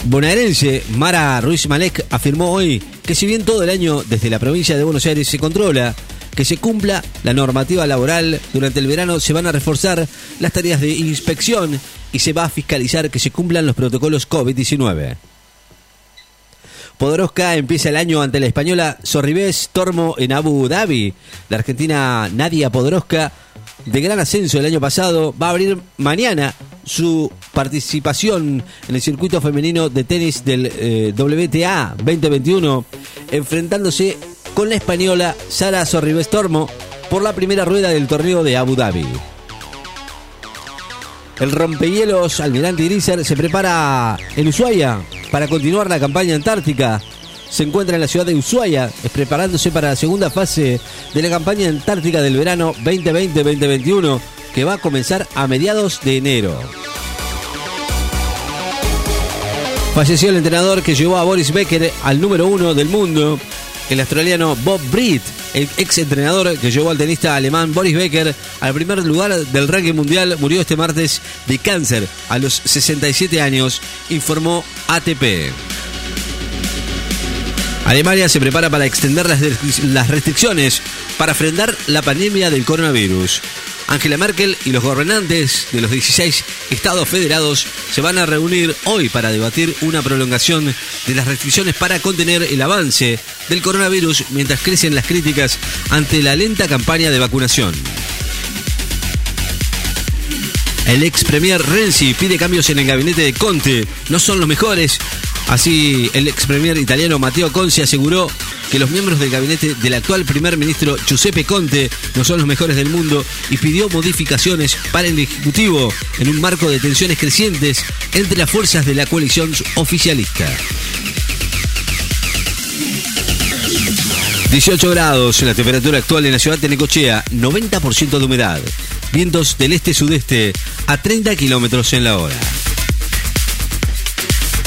bonaerense, Mara Ruiz Malek, afirmó hoy que si bien todo el año desde la provincia de Buenos Aires se controla que se cumpla la normativa laboral, durante el verano se van a reforzar las tareas de inspección y se va a fiscalizar que se cumplan los protocolos COVID-19. Podoroska empieza el año ante la española Sorribes Tormo en Abu Dhabi. La argentina Nadia Podoroska, de gran ascenso el año pasado, va a abrir mañana su participación en el circuito femenino de tenis del WTA 2021, enfrentándose con la española Sara Sorribes Tormo por la primera rueda del torneo de Abu Dhabi. El rompehielos Almirante Irizar se prepara en Ushuaia para continuar la campaña antártica. Se encuentra en la ciudad de Ushuaia, preparándose para la segunda fase de la campaña antártica del verano 2020-2021, que va a comenzar a mediados de enero. Falleció el entrenador que llevó a Boris Becker al número 1 del mundo, el australiano Bob Britt, el ex entrenador que llevó al tenista alemán Boris Becker al primer lugar del ranking mundial, murió este martes de cáncer a los 67 años, informó ATP. Alemania se prepara para extender las restricciones para frenar la pandemia del coronavirus. Angela Merkel y los gobernantes de los 16 estados federados se van a reunir hoy para debatir una prolongación de las restricciones para contener el avance del coronavirus mientras crecen las críticas ante la lenta campaña de vacunación. El ex premier Renzi pide cambios en el gabinete de Conte. No son los mejores. Así, el ex premier italiano Matteo Conte aseguró que los miembros del gabinete del actual primer ministro Giuseppe Conte no son los mejores del mundo y pidió modificaciones para el Ejecutivo en un marco de tensiones crecientes entre las fuerzas de la coalición oficialista. 18 grados la temperatura actual en la ciudad de Necochea, 90% de humedad, vientos del este-sudeste a 30 kilómetros en la hora.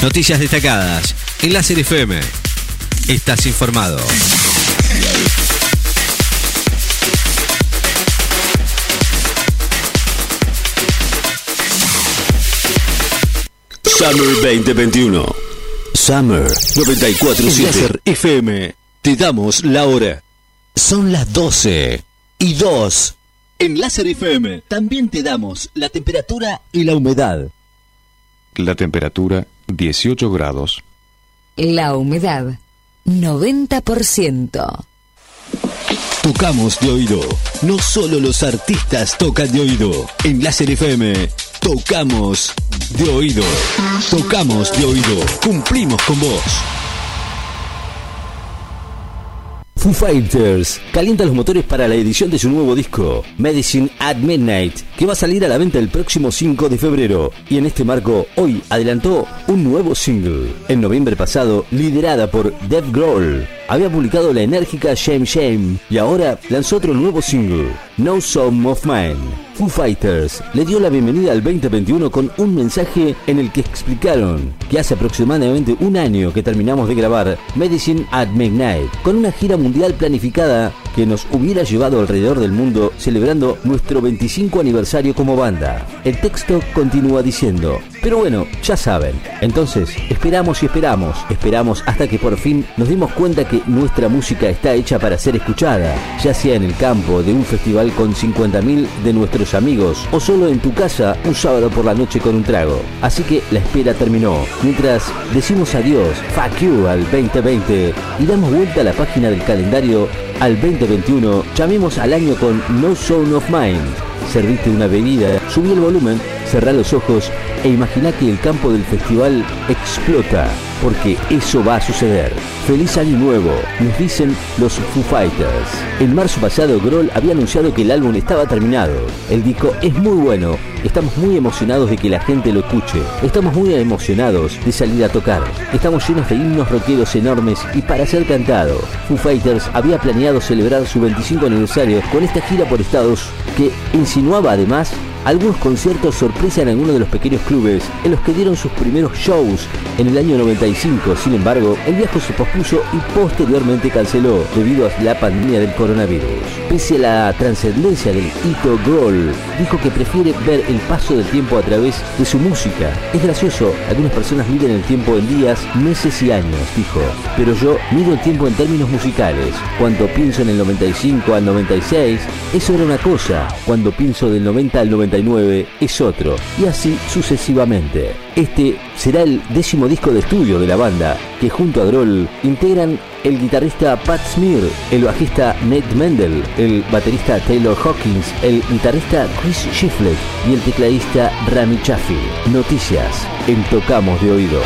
Noticias destacadas en LASER FM. Estás informado. Summer 2021. Summer 94.7. LASER FM. Te damos la hora. Son las 12:02. En LASER FM también te damos la temperatura y la humedad. La temperatura 18 grados. La humedad 90%. Tocamos de oído. No solo los artistas tocan de oído. En LASER FM tocamos de oído. Tocamos de oído. Cumplimos con vos. Foo Fighters calienta los motores para la edición de su nuevo disco, Medicine at Midnight, que va a salir a la venta el próximo 5 de febrero. Y en este marco, hoy adelantó un nuevo single. En noviembre pasado, liderada por Dave Grohl, había publicado la enérgica Shame Shame y ahora lanzó otro nuevo single, No Song of Mine. Foo Fighters le dio la bienvenida al 2021 con un mensaje en el que explicaron que hace aproximadamente un año que terminamos de grabar Medicine at Midnight, con una gira mundial planificada que nos hubiera llevado alrededor del mundo celebrando nuestro 25 aniversario como banda. El texto continúa diciendo: pero bueno, ya saben. Entonces, esperamos y esperamos hasta que por fin nos dimos cuenta que nuestra música está hecha para ser escuchada, ya sea en el campo de un festival con 50.000 de nuestros amigos o solo en tu casa un sábado por la noche con un trago. Así que la espera terminó. Mientras decimos adiós, fuck you al 2020 y damos vuelta a la página del calendario al 2021, llamemos al año con No Sound of Mine. Serviste una bebida, subí el volumen, cerrá los ojos e imaginá que el campo del festival explota, porque eso va a suceder. Feliz año nuevo, nos dicen los Foo Fighters. En marzo pasado, Grohl había anunciado que el álbum estaba terminado. El disco es muy bueno, estamos muy emocionados de que la gente lo escuche. Estamos muy emocionados de salir a tocar. Estamos llenos de himnos rockeros enormes y para ser cantado. Foo Fighters había planeado celebrar su 25 aniversario con esta gira por Estados que insinuaba además algunos conciertos sorpresa en algunos de los pequeños clubes en los que dieron sus primeros shows en el año 95. Sin embargo, el viaje se pospuso y posteriormente canceló debido a la pandemia del coronavirus. Pese a la trascendencia del hito, Grohl dijo que prefiere ver el paso del tiempo a través de su música. Es gracioso, algunas personas miden el tiempo en días, meses y años, dijo. Pero yo mido el tiempo en términos musicales. Cuando pienso en el 95 al 96, eso era una cosa. Cuando pienso del 90 al 95, es otro, y así sucesivamente. Este será el 10º disco de estudio de la banda, que junto a Grohl integran el guitarrista Pat Smear, el bajista Nate Mendel, el baterista Taylor Hawkins, el guitarrista Chris Shiflett y el tecladista Rami Chaffee. Noticias en Tocamos de Oído.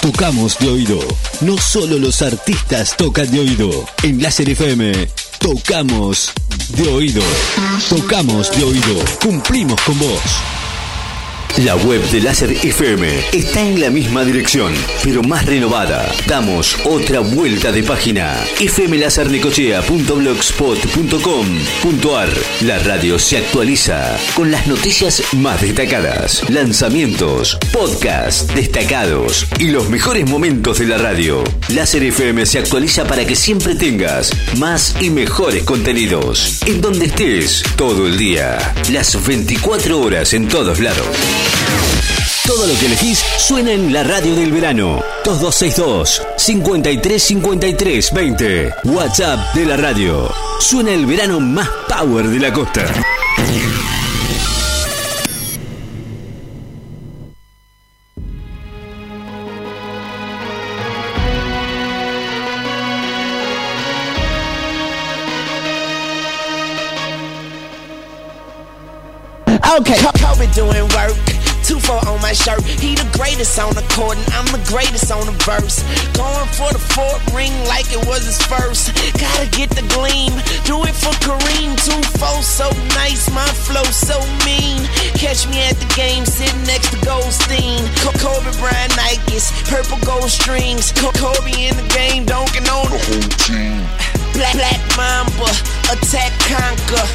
Tocamos de oído. No solo los artistas tocan de oído. En LASER FM tocamos de oído. Tocamos de oído. Cumplimos con vos. La web de LASER FM está en la misma dirección, pero más renovada. Damos otra vuelta de página. fmlasernecochea.blogspot.com.ar. La radio se actualiza con las noticias más destacadas, lanzamientos, podcasts destacados y los mejores momentos de la radio. LASER FM se actualiza para que siempre tengas más y mejores contenidos, en donde estés todo el día, las 24 horas en todos lados. Todo lo que elegís suena en la radio del verano. 2262-535320. WhatsApp de la radio. Suena el verano más power de la costa. Okay, COVID doing work. 2-4 on my shirt. He the greatest on the court and I'm the greatest on the verse. Going for the fourth ring like it was his first. Gotta get the gleam. Do it for Kareem. 2-4 so nice. My flow so mean. Catch me at the game sitting next to Goldstein. Kobe Bryant Nikes. Purple gold strings. Kobe in the game dunking on the whole team. Black Mamba. Attack Conquer.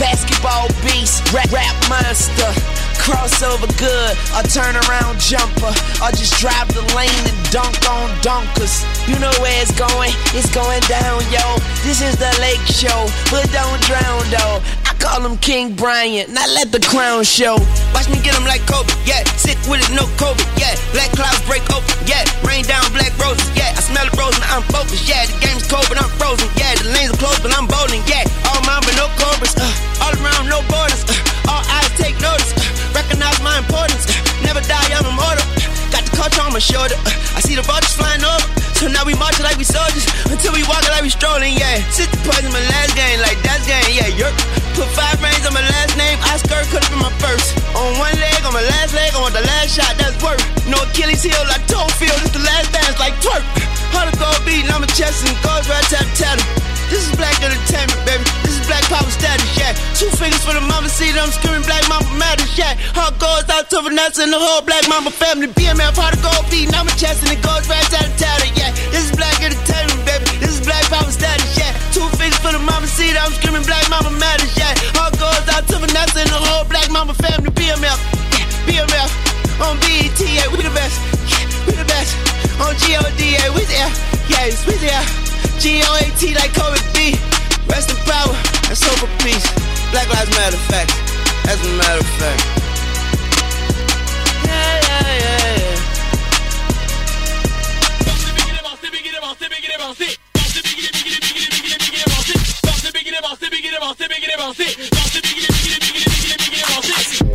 Basketball beast. Rap monster. Crossover good, a turnaround jumper, or just drive the lane and dunk on dunkers. You know where it's going down, yo. This is the lake show, but don't drown, though. I call him King Bryant, now let the crown show. Watch me get him like Kobe, yeah. Sick with it, no COVID, yeah. Black clouds break open, yeah. Rain down black roses, yeah. I smell the rose and I'm focused, yeah. The game's cold but I'm frozen, yeah. The lanes are closed but I'm bowling, yeah. All mine but no cobras, all around no borders, all eyes take notice, recognize my importance, never die, I'm immortal, got the culture on my shoulder, I see the vultures flying over, so now we marching like we soldiers, until we walking like we strolling, yeah, 60 points in my last game, like that's game, yeah, yep, put 5 rings on my last name, Oscar could've been my first, on one leg, on my last leg, I want the last shot, that's work, no Achilles heel, like toe field, it's the last dance, like twerk, 100 gold beating on my chest, and goes right tap. This is black entertainment, baby. This is black power status, yeah. 2 fingers for the mama seat, I'm screaming black mama matters, yeah. Heart goes out to Vanessa and the whole black mama family. BMF, heart of gold beating on my chest and it goes right out of tatted, yeah. This is black entertainment, baby. This is black power status, yeah. 2 fingers for the mama seat, I'm screaming black mama matters, yeah. Heart goes out to Vanessa and the whole black mama family. BMF, yeah. BMF, on BET, yeah. We the best, yeah. We the best. On GOD, yeah. We there, yeah. We there. G-O-A-T like Kobe B. Rest in power and sober peace. Black lives matter of fact. As a matter of fact. Yeah, yeah, yeah,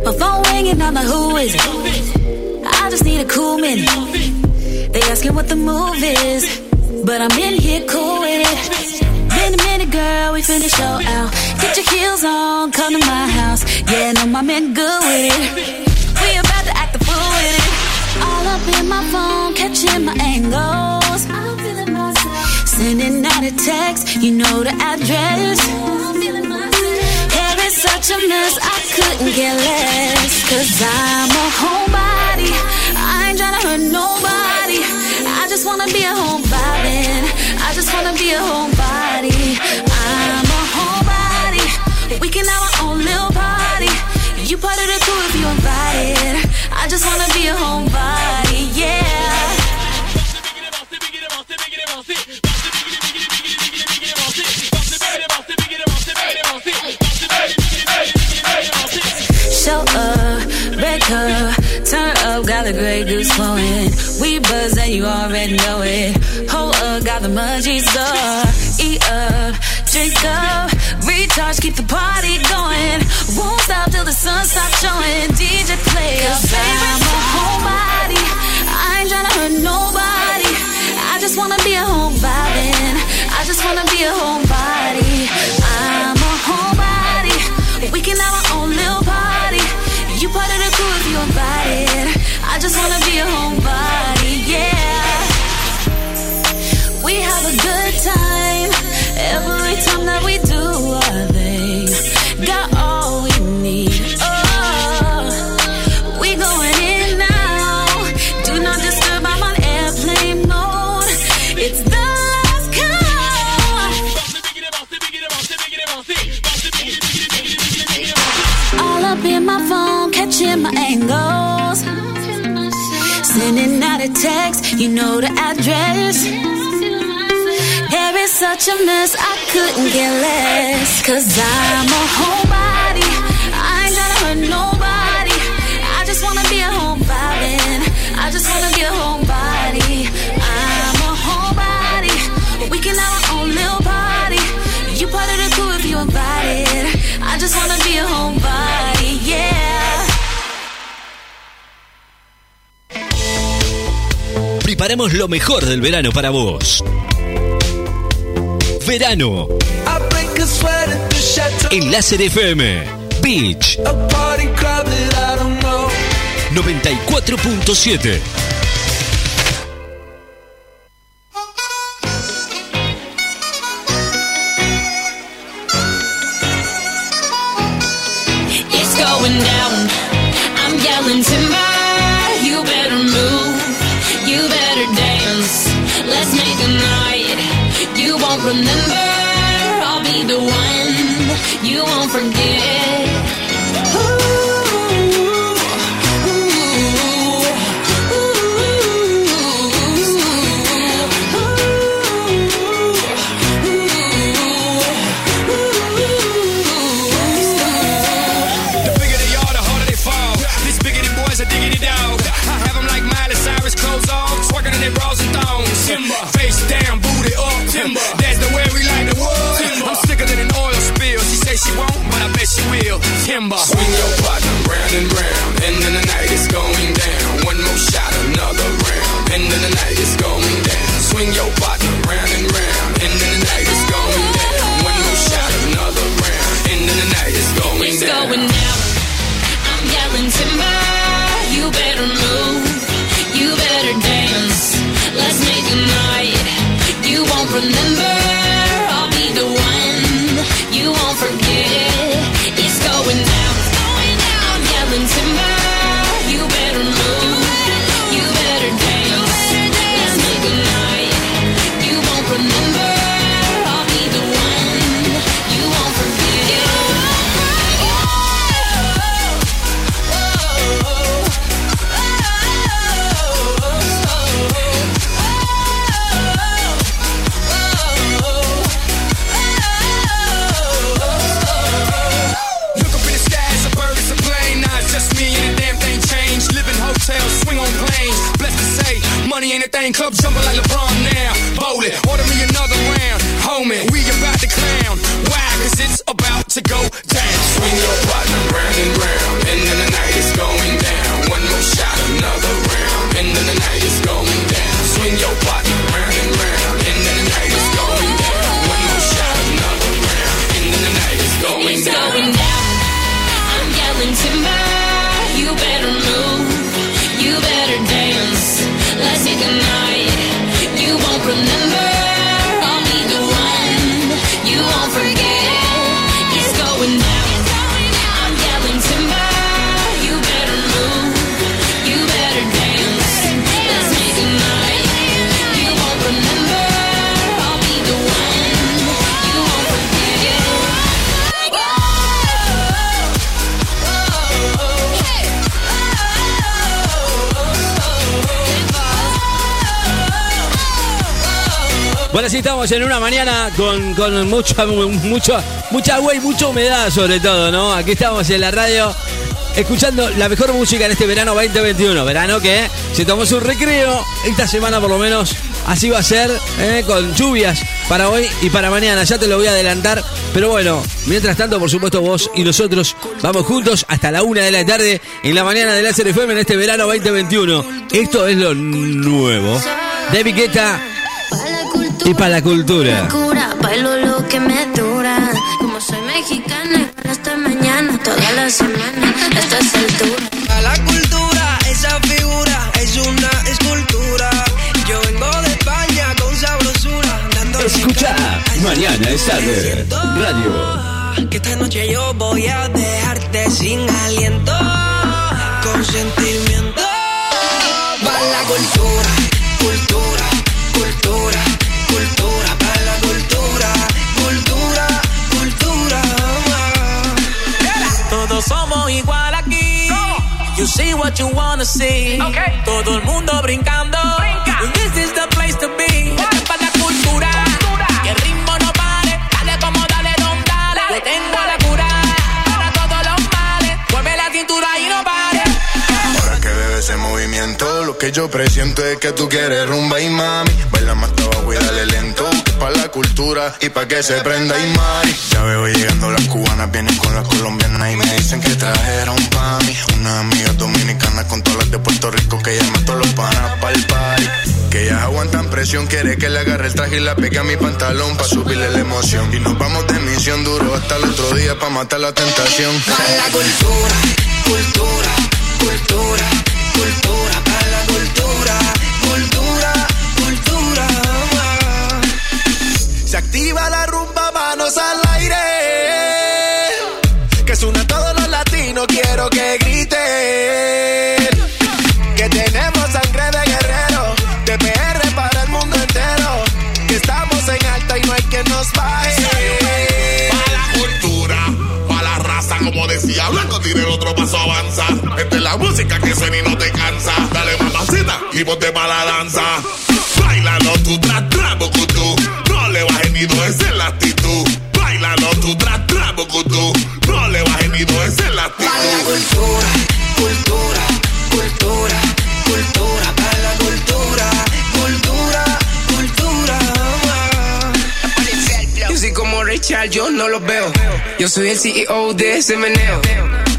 yeah. My phone ringing, I'm like, who is it? I just need a cool minute. They asking what the move is, but I'm in here cool with it. Been a minute, girl, we finna show out. Get your heels on, come to my house. Yeah, no, my man good with it. We about to act the fool with it. All up in my phone, catching my angles. I'm feeling myself. Sending out a text, you know the address. I'm feeling myself. Hair is such a mess, I couldn't get less. 'Cause I'm a homebody, I ain't tryna hurt nobody. I just wanna be a homebody. I just wanna be a homebody. I'm a homebody. We can have our own little party. You part of the crew if you invited. I just wanna be a homebody, yeah. Show up, break up. Turn up, got the Grey Goose flowing. We buzz and you already know it. Hold up, got the munchies up. Eat up, drink up, recharge, keep the party going. Won't stop till the sun stops showing. DJ play up. 'Cause I'm a homebody, I ain't tryna hurt nobody. I just wanna be a homebody. I just wanna be a homebody. I'm a homebody. We can have our own little party. You part of the crew if you invited. I just wanna be a homebody, yeah. We have a good time every time that we do our thing. Got all we need. Oh, we going in now. Do not disturb. I'm on airplane mode. It's the last call. All up in my phone. Catching my angles, sending out a text, you know the address. Hair is such a mess, I couldn't get less. 'Cause I'm a homebody, I ain't tryna hurt nobody. I just wanna be a homebody, I just wanna be a homebody. I'm a homebody, we can have our own little party. You part of the crew if you invited. I just wanna be a homebody, yeah. Preparamos lo mejor del verano para vos. Verano en LASER FM Beach 94.7. Bueno, sí, estamos en una mañana con mucha agua y mucha humedad sobre todo, ¿no? Aquí estamos en la radio escuchando la mejor música en este verano 2021. Verano que se tomó su recreo. Esta semana por lo menos así va a ser, con lluvias para hoy y para mañana. Ya te lo voy a adelantar. Pero bueno, mientras tanto, por supuesto, vos y nosotros vamos juntos hasta la 1 de la tarde en la mañana de LASER FM en este verano 2021. Esto es lo nuevo. David Guetta. Y para la cultura. Bailo lo que me dura. Como soy mexicana, hasta mañana, toda la semana, hasta esta altura. Para la cultura, esa figura es una escultura. Yo vengo de España con sabrosura. Escucha, mañana es tarde. Radio. Que esta noche yo voy a dejarte sin aliento. Con sentimiento. Para la cultura, cultura, cultura. Cultura, para la cultura, cultura, cultura. Todos somos igual aquí. You see what you wanna see. Okay. Todo el mundo brincando. Brinca. This is the place to be. Para la cultura. Cultura. Que el ritmo no pare. Dale como dale, don dale. Yo tengo la cura para todos los males. Vuelve la cintura y no pare. Ahora que bebe ese movimiento, lo que yo presiento es que tú quieres rumba y mami. Baila más tabaco y dale lento. Que pa' la cultura y pa' que se prenda y mari. Ya veo llegando las cubanas, vienen con las colombianas y me dicen que trajeron pa' mí una amiga dominicana con todas las de Puerto Rico que llaman a todos los panas pa'l party. Que ellas aguantan presión, quiere que le agarre el traje y la pegue a mi pantalón pa' subirle la emoción. Y nos vamos de misión duro hasta el otro día pa' matar la tentación. Pa' la cultura, cultura, cultura, cultura, pa' la cultura, cultura, cultura. Se activa la rumba, manos al aire. Que suena todos los latinos, quiero que griten. Que tenemos sangre de guerrero, de PR para el mundo entero. Que estamos en alta y no hay quien nos baje. Para la cultura, para la raza, como decía Blanco, tiene el otro paso avanza. Esta es la música que suena y no te cansa. Dale mamacita y ponte para la danza. Bailalo tu tra tra bucutú, no le bajes ni dos, esa es la actitud. Bailalo tu tra tra bucutú, no le bajes ni dos, esa es la actitud. Pa' la cultura, cultura, cultura, cultura, pa' la cultura, cultura, cultura. Yo soy como Richard, yo no los veo. Yo soy el CEO de ese meneo.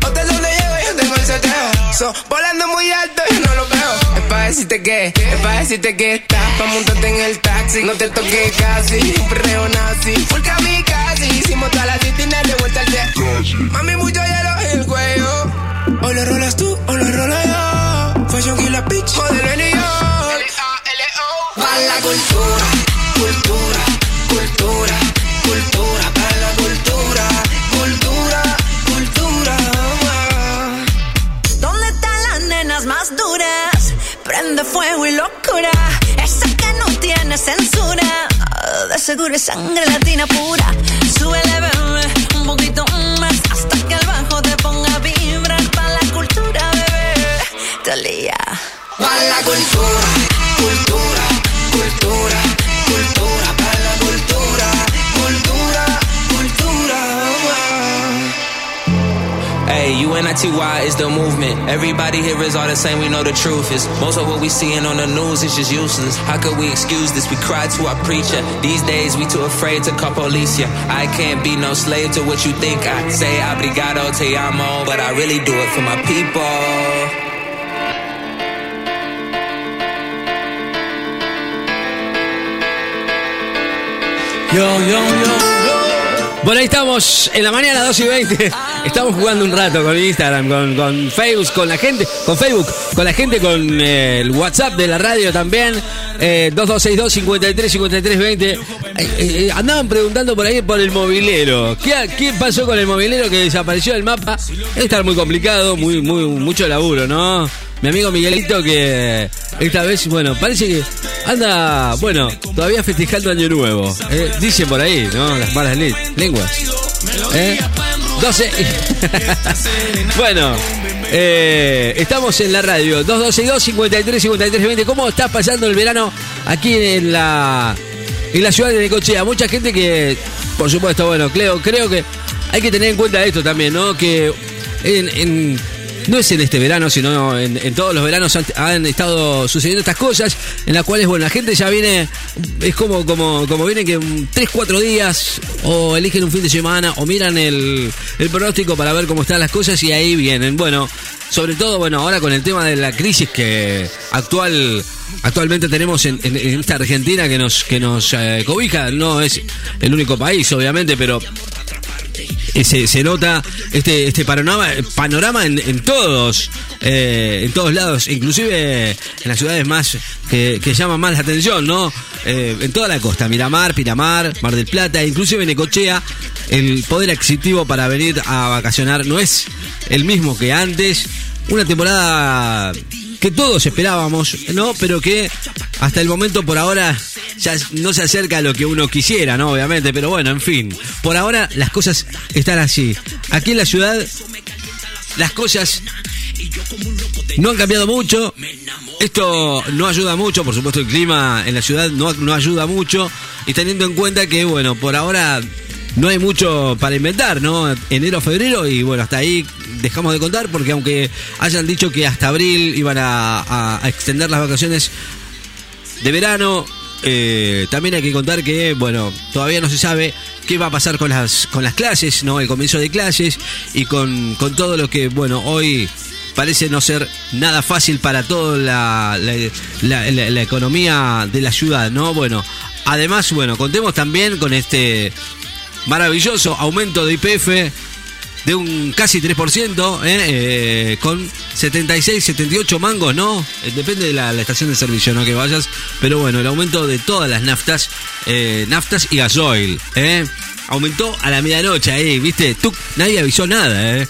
Hotel donde llego yo tengo el sorteo. So, volando muy alto yo no los veo. Es pa' decirte que estás pa' montarte en el taxi. No te toqué casi, un perreo nazi. Full cami casi, hicimos todas las titinas de vuelta al de. Mami, mucho hielo en el cuello. O lo rolas tú, o lo rolo yo. Fashion y la pitch, modelo en New York. L-A-L-O. Pa' la cultura, cultura, cultura, cultura. Pa' la cultura, cultura, cultura. ¿Dónde están las nenas más duras? Prende fuego y locura, esa que no tiene censura, de seguro es sangre latina pura. Súbele, bebé, un poquito más, hasta que el bajo te ponga a vibrar. Pa' la cultura, bebé, te lía. Pa' la cultura, cultura, cultura, cultura. Pa' la cultura, cultura, cultura. Hey, UNITY is the movement. Everybody here is all the same, we know the truth is. Most of what we seeing on the news is just useless. How could we excuse this? We cry to our preacher. These days we too afraid to call police, yeah. I can't be no slave to what you think. I say obrigado, te amo, but I really do it for my people. Yo, yo, yo. Bueno, ahí estamos, en la mañana a las 2:20. Estamos jugando un rato con Instagram, con Facebook, con la gente, con Facebook, con la gente, con el WhatsApp de la radio también. 2262-535320. Andaban preguntando por ahí por el mobilero. ¿Qué pasó con el mobilero que desapareció del mapa? Debe estar muy complicado, mucho laburo, ¿no? Mi amigo Miguelito que esta vez, bueno, parece que anda, bueno, todavía festejando Año Nuevo. Dicen por ahí, ¿no? Las malas lenguas. 12. Bueno, estamos en la radio. 2262-535320. ¿Cómo estás pasando el verano aquí en la ciudad de Necochea? Mucha gente que, por supuesto, bueno, creo que hay que tener en cuenta esto también, ¿no? Que no es en este verano, sino en todos los veranos han estado sucediendo estas cosas en las cuales, bueno, la gente ya viene, es como viene que 3, 4 días o eligen un fin de semana o miran el pronóstico para ver cómo están las cosas y ahí vienen. Bueno, sobre todo, bueno, ahora con el tema de la crisis que actualmente tenemos en esta Argentina que nos cobija, no es el único país, obviamente, pero se nota este panorama en todos lados, inclusive en las ciudades más que llaman más la atención, ¿no? En toda la costa, Miramar, Pinamar, Mar del Plata, inclusive Necochea. El poder adquisitivo para venir a vacacionar no es el mismo que antes. Una temporada que todos esperábamos, ¿no? Pero que hasta el momento, por ahora, ya no se acerca a lo que uno quisiera, ¿no? Obviamente, pero bueno, en fin. Por ahora, las cosas están así. Aquí en la ciudad, las cosas no han cambiado mucho. Esto no ayuda mucho, por supuesto, el clima en la ciudad no ayuda mucho. Y teniendo en cuenta que, bueno, por ahora no hay mucho para inventar, ¿no? Enero, febrero y, bueno, hasta ahí dejamos de contar porque aunque hayan dicho que hasta abril iban a extender las vacaciones de verano, También hay que contar que, bueno, todavía no se sabe qué va a pasar con las clases, ¿no? El comienzo de clases y con todo lo que, bueno, hoy parece no ser nada fácil para toda la economía de la ciudad, ¿no? Bueno, además, bueno, contemos también con este maravilloso aumento de IPF de un casi 3%, con 76, 78 mangos, ¿no? Depende de la estación de servicio, ¿no? Que vayas. Pero bueno, el aumento de todas las naftas, naftas y gasoil, Aumentó a la medianoche ahí, ¿viste? Nadie avisó nada,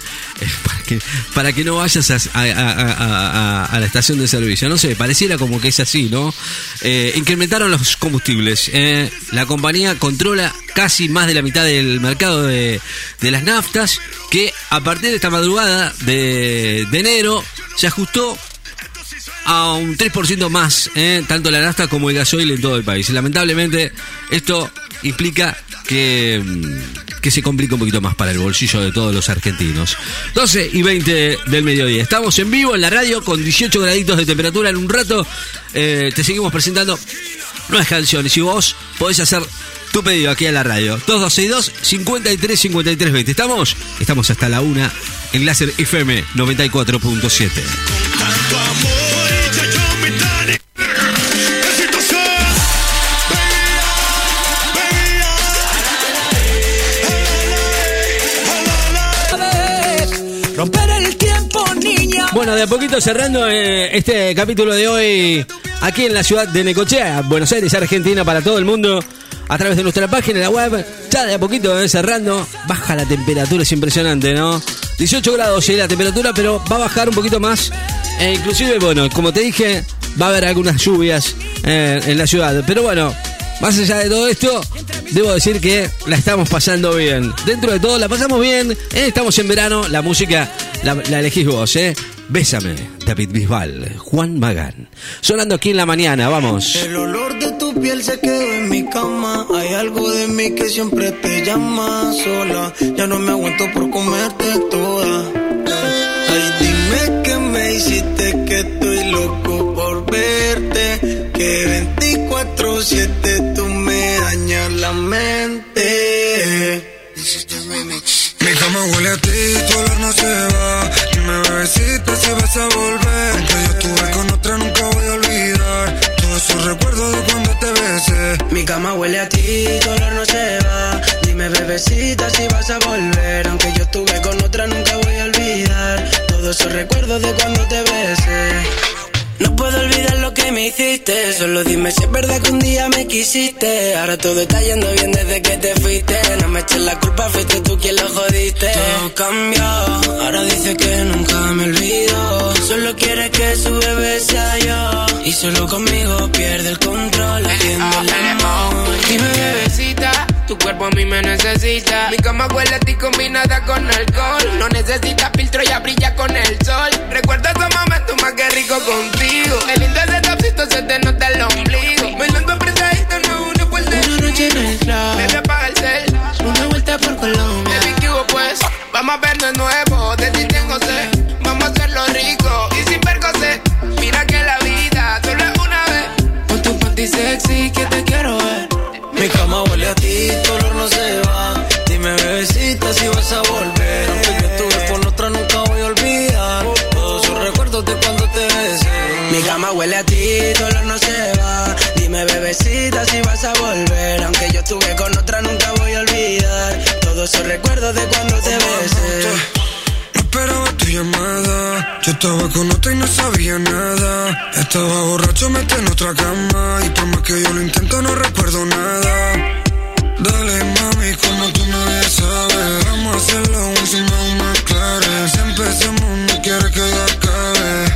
Para que no vayas a la estación de servicio. No sé, pareciera como que es así, ¿no? Incrementaron los combustibles. La compañía controla casi más de la mitad del mercado de las naftas, que a partir de esta madrugada de enero se ajustó a un 3% más, tanto la nafta como el gasoil en todo el país. Lamentablemente, esto implica que se complica un poquito más para el bolsillo de todos los argentinos. 12 y 20 del mediodía. Estamos en vivo en la radio con 18 graditos de temperatura. En un rato te seguimos presentando nuevas canciones y vos podés hacer tu pedido aquí a la radio. 2262-535320. Estamos hasta la 1 en Láser FM 94.7. Bueno, de a poquito cerrando este capítulo de hoy aquí en la ciudad de Necochea, Buenos Aires, Argentina, para todo el mundo, a través de nuestra página, la web. Ya de a poquito cerrando, baja la temperatura, es impresionante, ¿no? 18 grados es la temperatura, pero va a bajar un poquito más. Inclusive, bueno, como te dije, va a haber algunas lluvias en la ciudad. Pero bueno, más allá de todo esto, debo decir que la estamos pasando bien. Dentro de todo, la pasamos bien. Estamos en verano, la música la elegís vos, Bésame, David Bisbal, Juan Magán. Sonando aquí en la mañana, vamos. El olor de tu piel se quedó en mi cama. Hay algo de mí que siempre te llama sola. Ya no me aguanto por comerte toda. Ay, dime que me hiciste, que estoy loco por verte. Que 24/7 tú me dañas la mente. Mi cama huele a ti, tu olor no se va. Dime, bebecita, si vas a volver. Que yo estuve con otra, nunca voy a olvidar todos esos recuerdos de cuando te besé. Mi cama huele a ti, tu olor no se va. Dime, bebecita, si vas a volver. Aunque yo estuve con otra, nunca voy a olvidar todos esos recuerdos de cuando te besé. No puedo olvidar lo que me hiciste. Solo dime si es verdad que un día me quisiste. Ahora todo está yendo bien desde que te fuiste. No me eches la culpa, fuiste tú quien lo jodiste. Todo cambió, ahora dice que nunca me olvido. Solo quiere que su bebé sea yo. Y solo conmigo pierde el control haciendo el amor. Dime, bebecita, tu cuerpo a mí me necesita. Mi cama huele a ti combinada con alcohol. No necesitas filtro, ya brilla con el sol. Recuerda esos momentos más que rico contigo. El lindo ese topsito se te nota el ombligo. Bailando apretadito no une por dentro. Una noche en el club, me repaga el cel. Una vuelta por Colombia. Baby, ¿qué hubo pues? Vamos a ver de nuevo, de ti tengo sed. Vamos a hacerlo rico y sin percocer. Mira que la vida solo es una vez. Con tu panty sexy que te quiero ver. Mi cama huele a ti, tu olor no se va. Dime, bebecita, si vas a volver. Aunque yo estuve con otra, nunca voy a olvidar todos esos recuerdos de cuando te besé. Mi cama huele a ti, tu olor no se va. Dime, bebecita, si vas a volver. Aunque yo estuve con otra, nunca voy a olvidar todos esos recuerdos de cuando te besé. No esperaba tu llamada. Yo estaba con otra y no sabía nada. Estaba borracho, metí en otra cama. Y por más que yo lo intento, no recuerdo nada. Dale, mami, como tú nadie sabe. Vamos a hacerlo aún si no me aclares. Si empecemos, no quiere que yo acabe.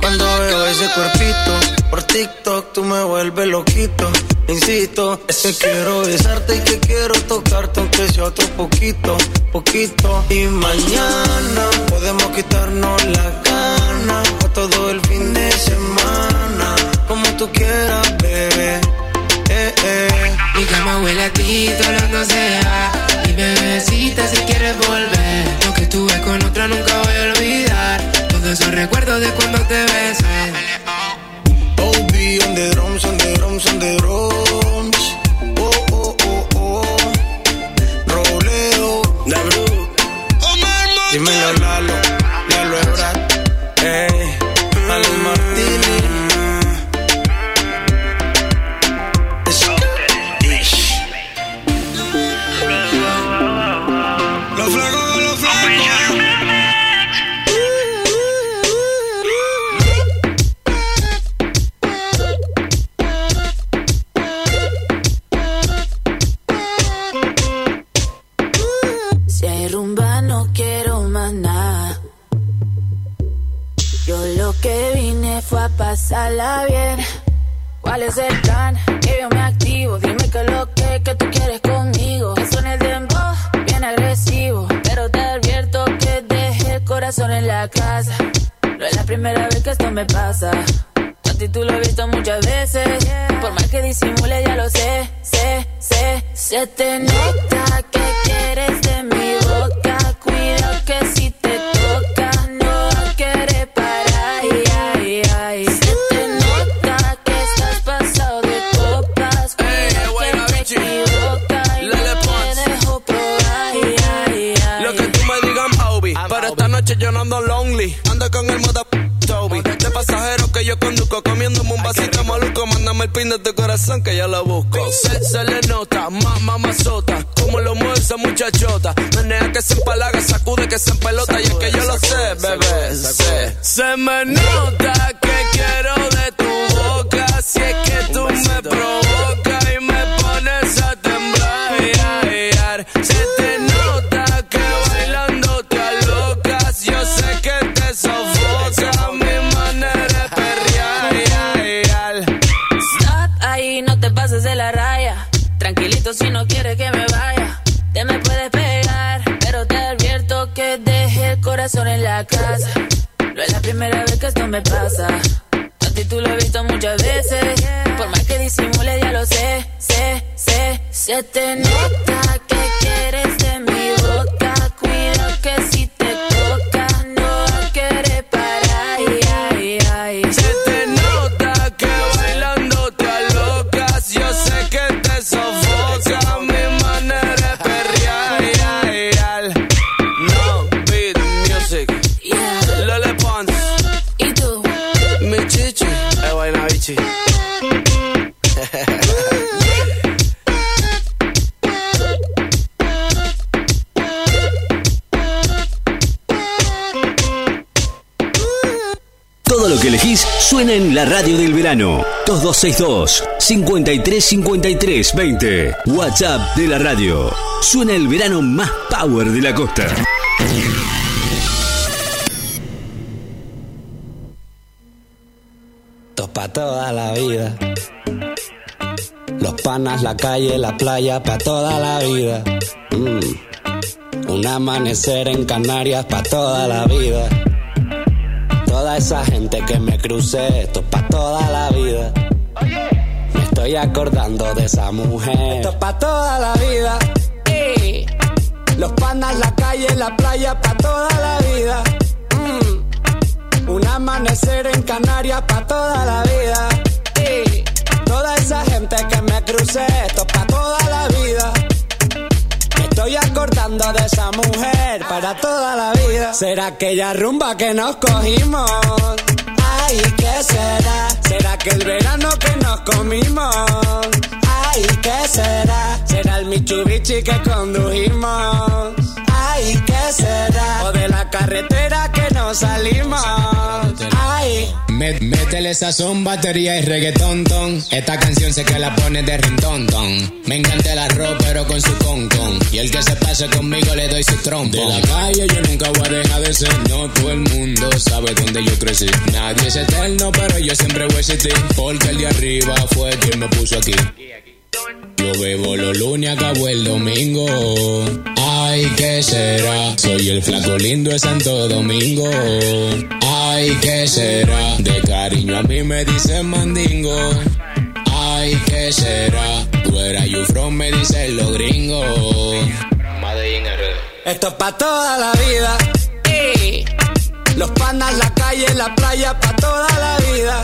Cuando veo ese cuerpito, por TikTok tú me vuelves loquito. Insisto, es que quiero besarte y que quiero tocarte aunque sea otro poquito, poquito. Y mañana podemos quitarnos la gana o todo el fin de semana, como tú quieras, bebé. Mi cama huele a ti, todo no se va. Mi bebecita si quieres volver. Lo que estuve con otra nunca voy a olvidar. Todos esos recuerdos de cuando te besé. OB on the drums, on the drums. pasarla bien. ¿Cuál es el plan? Que yo me activo. Dime que lo que tú quieres conmigo. Que suene el dembow, bien agresivo. Pero te advierto que dejé el corazón en la casa. No es la primera vez que esto me pasa. Si tú lo he visto muchas veces, yeah. Por más que disimule ya lo sé, sé. Se te nota que quieres de mi boca. Cuidado que si te toca no quieres parar, ay, ay. Se te nota que estás pasado de copas. Cuidado que te equivoca y no te dejo probar, ay, ay, ay. Lo que tú me digas, Obi, pero esta noche yo no ando lonely. Ando con el moda Toby. Este pasajero que yo conduzco, comiéndome un vasito maluco. Mándame el pin de tu corazón que ya la busco. Se le nota, mamazota, como lo mueve esa muchachota. Menea que se empalaga, sacude que se empelota. Sacude, y es que yo sacude, lo sé, bebé, sacude. Se me nota que quiero de tu boca. Si es que tú me provocas y me pones a temblar y a guiar. Se te nota que bailando te alocas. Yo sé que te sofocas. De la raya, tranquilito si no quieres que me vaya. Te me puedes pegar, pero te advierto que dejé el corazón en la casa. No es la primera vez que esto me pasa. A ti tú lo he visto muchas veces. Por más que disimule ya lo sé, sé. Se te nota que quieres de mi boca. Cuidado que si te toca no quieres parar, ay, ay, ay. Se te nota que bailando te alocas. Yo sé que te sofoca mi manera de perrear. No beat music, yeah. Lele Pons. ¿Y tú? Mi chichi es buena bichi. Todo lo que elegís suena en la radio del verano. 2262-535320. WhatsApp de la radio. Suena el verano más power de la costa. Pa' toda la vida. Los panas, la calle, la playa, pa' toda la vida. Un amanecer en Canarias, pa' toda la vida. Toda esa gente que me crucé, esto es pa' toda la vida. Me estoy acordando de esa mujer. Esto es pa' toda la vida. Los panas, la calle, la playa, pa' toda la vida. Un amanecer en Canarias, pa' toda la vida. Toda esa gente que me crucé, esto es pa' toda la vida. Me estoy acordando de esa mujer, para toda la vida. ¿Será aquella rumba que nos cogimos? Ay, ¿qué será? ¿Será que el verano que nos comimos? Ay, ¿qué será? ¿Será el Mitsubishi que condujimos? Ay, ¿qué será? O de la carretera que nos salimos. Ay, métele sazón, batería y reggaetón, ton. Esta canción sé que la pone de rintón, ton. Me encanta el arroz, pero con su concón. Y el que se pase conmigo le doy su trompo. De la calle yo nunca voy a dejar de ser. No todo el mundo sabe dónde yo crecí. Nadie es eterno, pero yo siempre voy a existir. Porque el de arriba fue quien me puso aquí. Yo bebo los lunes, acabo el domingo. Ay, ¿qué será? Soy el flaco lindo de Santo Domingo. Ay, ¿qué será? De cariño a mí me dicen mandingo. Ay, ¿qué será? Where are you from? Me dicen los gringos. Esto es pa' toda la vida. Los panas, la calle, la playa, pa' toda la vida.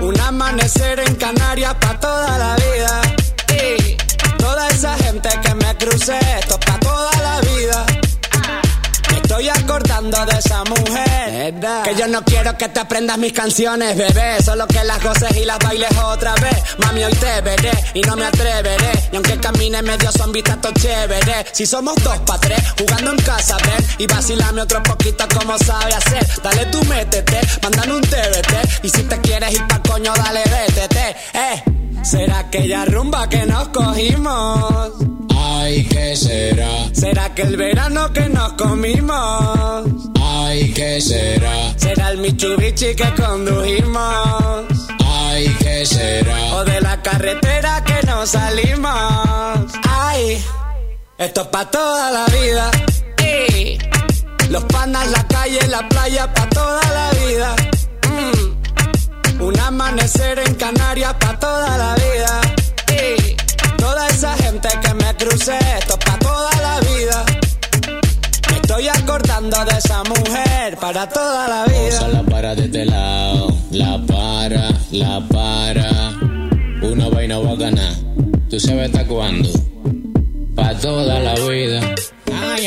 Un amanecer en Canarias pa' toda la vida. Toda esa gente que me crucé, esto es pa' toda la vida. Me estoy acordando de esa mujer. Que yo no quiero que te aprendas mis canciones, bebé. Solo que las goces y las bailes otra vez. Mami, hoy te veré y no me atreveré. Y aunque camine medio zombie, tanto chévere. Si somos dos pa' tres, jugando en casa, ven. Y vacilame otro poquito como sabe hacer. Dale tú, métete, mandan un TBT. Y si te quieres ir pa' coño, dale, vétete. ¿Será aquella rumba que nos cogimos? Ay, ¿qué será? ¿Será que el verano que nos comimos? Ay, ¿qué será? ¿Será el Mitsubishi que condujimos? Ay, ¿qué será? ¿O de la carretera que nos salimos? Ay, esto es pa' toda la vida. Ey. Los panas, la calle, la playa, pa' toda la vida. Un amanecer en Canarias pa' toda la vida. Ey. Toda esa gente que me crucé, esto es pa' toda la vida. Me estoy acordando de esa mujer para toda la vida. Cosa la para de este lado, la para. Una vaina va a ganar, tú sabes hasta cuándo. Pa' toda la vida. Ay.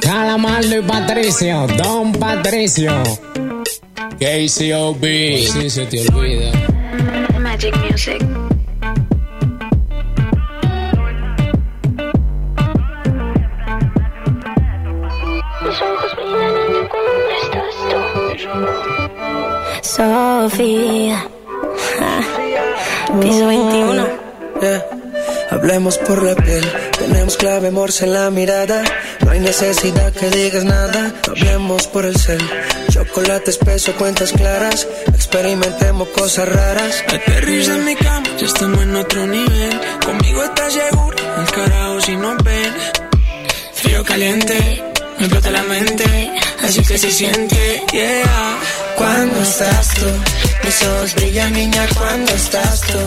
Calamardo y Patricio, Don Patricio. KCOB. Si se te olvida. Magic Music. Mis ojos brillan cuando estás tú. Sofía. Piso 21. Hablemos por la piel. Tenemos clave morse en la mirada. No hay necesidad que digas nada. Hablemos por el cel. Chocolate espeso, cuentas claras. Experimentemos cosas raras. Aterriza en mi cama, ya estamos en otro nivel. Conmigo estás seguro, el carajo si nos ven. Frío caliente, me explota la mente. Así que se siente, yeah. Cuando estás tú, mis ojos brillan, niña, cuando estás tú.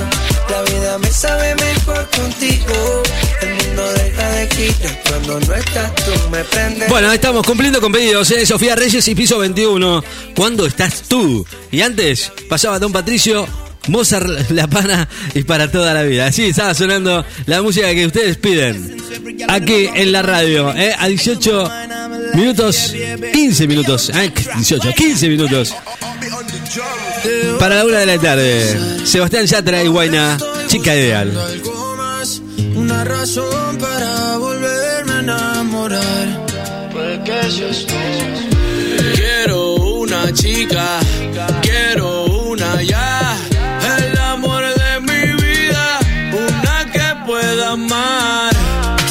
La vida me sabe mejor contigo. El mundo deja de girar cuando no estás tú, me prendes. Bueno, estamos cumpliendo con pedidos, ¿eh? Sofía Reyes y Piso 21. ¿Cuándo estás tú? Y antes pasaba Don Patricio, Mozart, La Pana y para toda la vida. Así estaba sonando la música que ustedes piden aquí en la radio, ¿eh? A 18 minutos, 15 minutos, 18, 15 minutos para la 1 de la tarde. Sebastián Yatra y Guayna, Chica Ideal. Una razón para volverme a enamorar. Quiero una chica, quiero una ya. El amor de mi vida, una que pueda amar.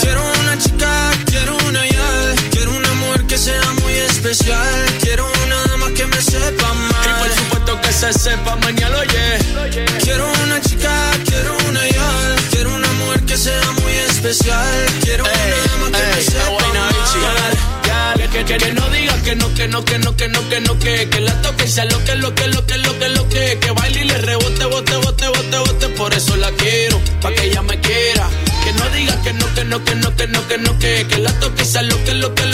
Quiero una chica, quiero una ya. Quiero una mujer que sea muy especial. Quiero una dama que me sepa amar. Y por supuesto que se sepa mañana, oye. Quiero una chica, quiero una ya. Quiero una mujer que sea muy especial. Quiero una dama que me sepa amar. Que no digas que la toque sea lo que baile y le rebote, bote, por eso la quiero, pa' que ella me quiera. Que no digas que la toque sea lo que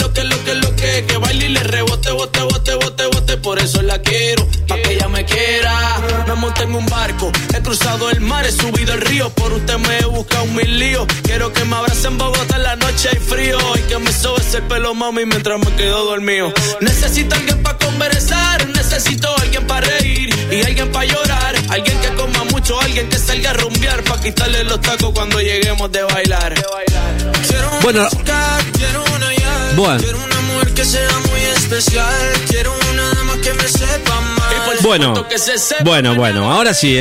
baile y le rebote, bote, por eso la quiero, pa' que ella me quiera. Me monté en un barco, he cruzado el mar, he subido el río, por usted me he buscado mil líos. Quiero que me abracen en Bogotá en la noche hay frío y que me sobe ese pelo, mami, mientras me quedo dormido. Necesito alguien pa' conversar, necesito alguien pa' reír y alguien pa' llorar, alguien que coma mucho, alguien que salga a rumbear pa' quitarle los tacos cuando lleguemos de bailar. Bueno, quiero una mujer que sea muy especial, quiero una dama que me sepa mal. Bueno, ahora sí,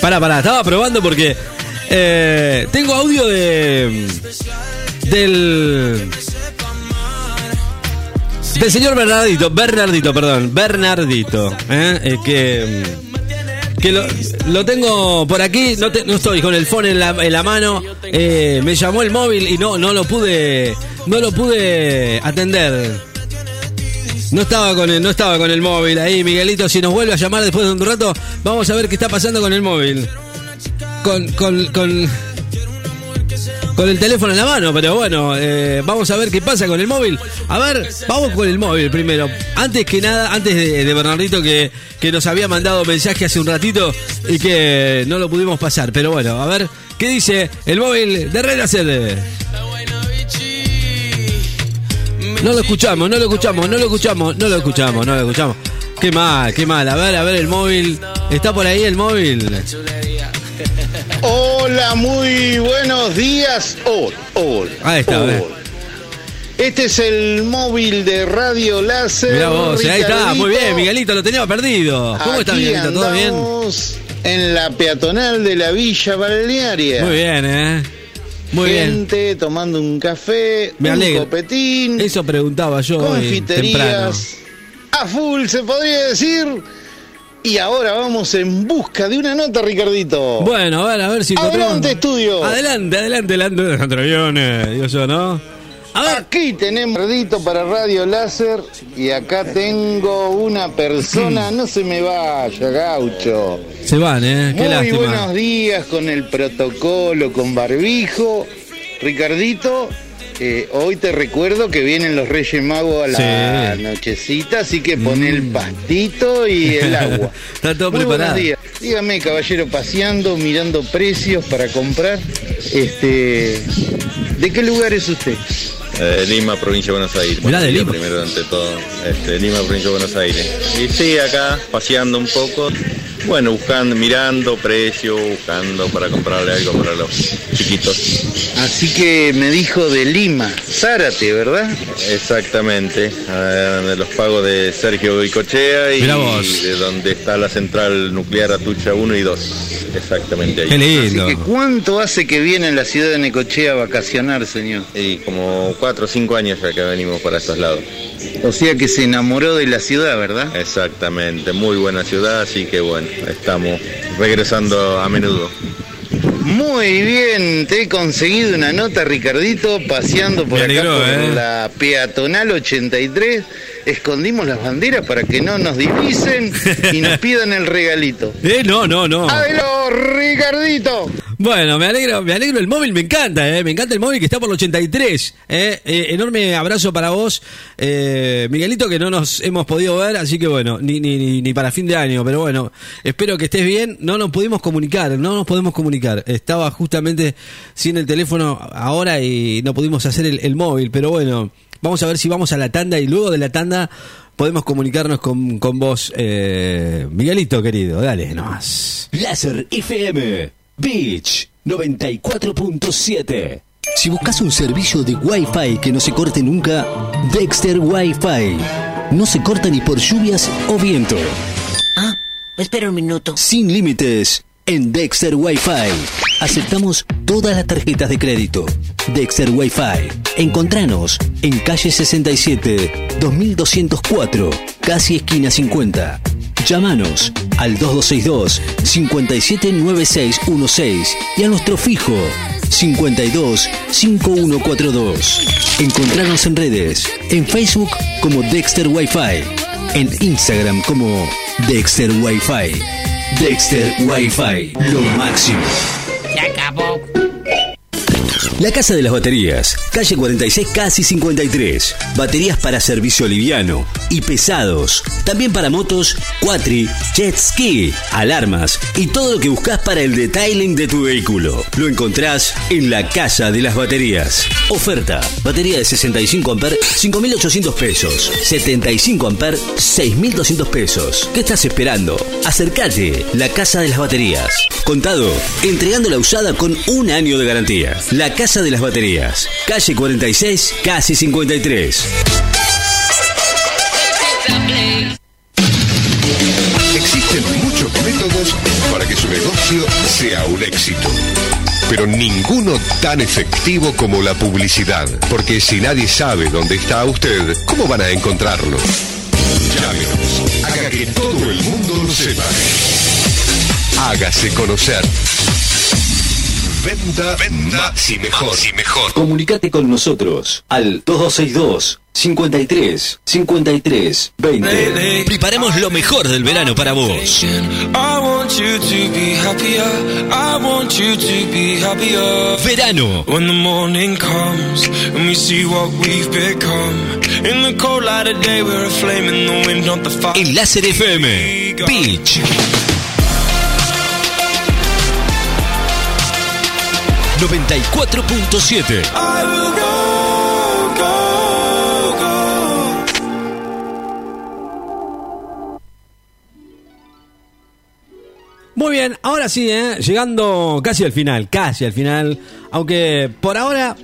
Pará, estaba probando porque tengo audio del señor Bernardito, que lo tengo por aquí, no estoy con el phone en la mano, me llamó el móvil y no lo pude atender. No estaba con el móvil ahí, Miguelito, si nos vuelve a llamar después de un rato, vamos a ver qué está pasando con el móvil. Con el teléfono en la mano, pero bueno, vamos a ver qué pasa con el móvil. A ver, vamos con el móvil primero. Antes que nada, antes de Bernardito que nos había mandado mensaje hace un ratito y que no lo pudimos pasar. Pero bueno, a ver, ¿qué dice el móvil de Renacer? No lo escuchamos. Qué mal. A ver el móvil. ¿Está por ahí el móvil? Hola, muy buenos días. Hola. Ahí está, hola. Este es el móvil de Radio Láser. Mirá vos, Ricardito. Ahí está, muy bien, Miguelito, lo tenía perdido. ¿Cómo estás, Miguelito? ¿Todo bien? Estamos en la peatonal de la Villa Balnearia. Muy bien, Muy gente bien. Tomando un café, me alegro. Copetín. Eso preguntaba yo. Confiterías a full, se podría decir. Y ahora vamos en busca de una nota, Ricardito. Bueno, a ver si adelante, estudio. Adelante, nuestros aviones, digo yo, ¿no? A ver. Aquí tenemos Ricardito para Radio Láser. Y acá tengo una persona. No se me vaya, gaucho. Se van, ¿eh? Qué muy lástima. Buenos días con el protocolo, con barbijo. Ricardito, hoy te recuerdo que vienen los Reyes Magos a la nochecita, así que poné el pastito y el agua. Está todo muy preparado. Buenos días. Dígame, caballero, paseando, mirando precios para comprar, ¿de qué lugar es usted? Lima, provincia de Buenos Aires. Mirá, de Lima. Primero, ante todo, Lima, provincia de Buenos Aires. Y sí, acá, paseando un poco, bueno, buscando, mirando precios, buscando para comprarle algo para los chiquitos. Así que me dijo de Lima, Zárate, ¿verdad? Exactamente, de los pagos de Sergio Goicochea y de donde está la central nuclear Atucha 1 y 2. Exactamente ahí. Qué lindo. Así que, ¿cuánto hace que viene en la ciudad de Necochea a vacacionar, señor? Y como 4 o 5 años ya que venimos para estos lados. O sea que se enamoró de la ciudad, ¿verdad? Exactamente, muy buena ciudad, así que bueno, estamos regresando a menudo. Muy bien, te he conseguido una nota, Ricardito, paseando por por la peatonal 83. Escondimos las banderas para que no nos divisen y nos pidan el regalito. No. ¡Adelo, Ricardito! Bueno, me alegro, el móvil me encanta el móvil que está por el 83. Enorme abrazo para vos, Miguelito, que no nos hemos podido ver, así que bueno, ni para fin de año, pero bueno, espero que estés bien. No nos pudimos comunicar, estaba justamente sin el teléfono ahora y no pudimos hacer el móvil, pero bueno, vamos a ver si vamos a la tanda y luego de la tanda podemos comunicarnos con vos, Miguelito, querido, dale nomás. Láser FM Beach 94.7. Si buscas un servicio de Wi-Fi que no se corte nunca, Dexter Wi-Fi. No se corta ni por lluvias o viento. Ah, espera un minuto. Sin límites en Dexter Wi-Fi. Aceptamos todas las tarjetas de crédito. Dexter Wi-Fi. Encontranos en calle 67, 2204, casi esquina 50. Llámanos al 2262-579616 y a nuestro fijo 525142. Encontrarnos en redes, en Facebook como Dexter Wi-Fi, en Instagram como Dexter Wi-Fi. Dexter Wi-Fi, lo máximo. Se acabó. La Casa de las Baterías, calle 46 casi 53. Baterías para servicio liviano y pesados. También para motos, cuatri, jet ski, alarmas y todo lo que buscas para el detailing de tu vehículo. Lo encontrás en la Casa de las Baterías. Oferta, batería de 65 amperes, 5.800 pesos. 75 amperes, 6.200 pesos. ¿Qué estás esperando? Acércate, la Casa de las Baterías. Contado, entregando la usada con un año de garantía. La Casa de las Baterías, calle 46, casi 53. Existen muchos métodos para que su negocio sea un éxito, pero ninguno tan efectivo como la publicidad, porque si nadie sabe dónde está usted, ¿cómo van a encontrarlo? Llámenos, haga que todo el mundo lo sepa. Hágase conocer. Venda más y mejor. Comunicate con nosotros al 2262 53 20. Preparemos lo mejor del verano para vos. Verano. En Láser FM Beach 94.7. Muy bien, ahora sí, llegando casi al final, aunque por ahora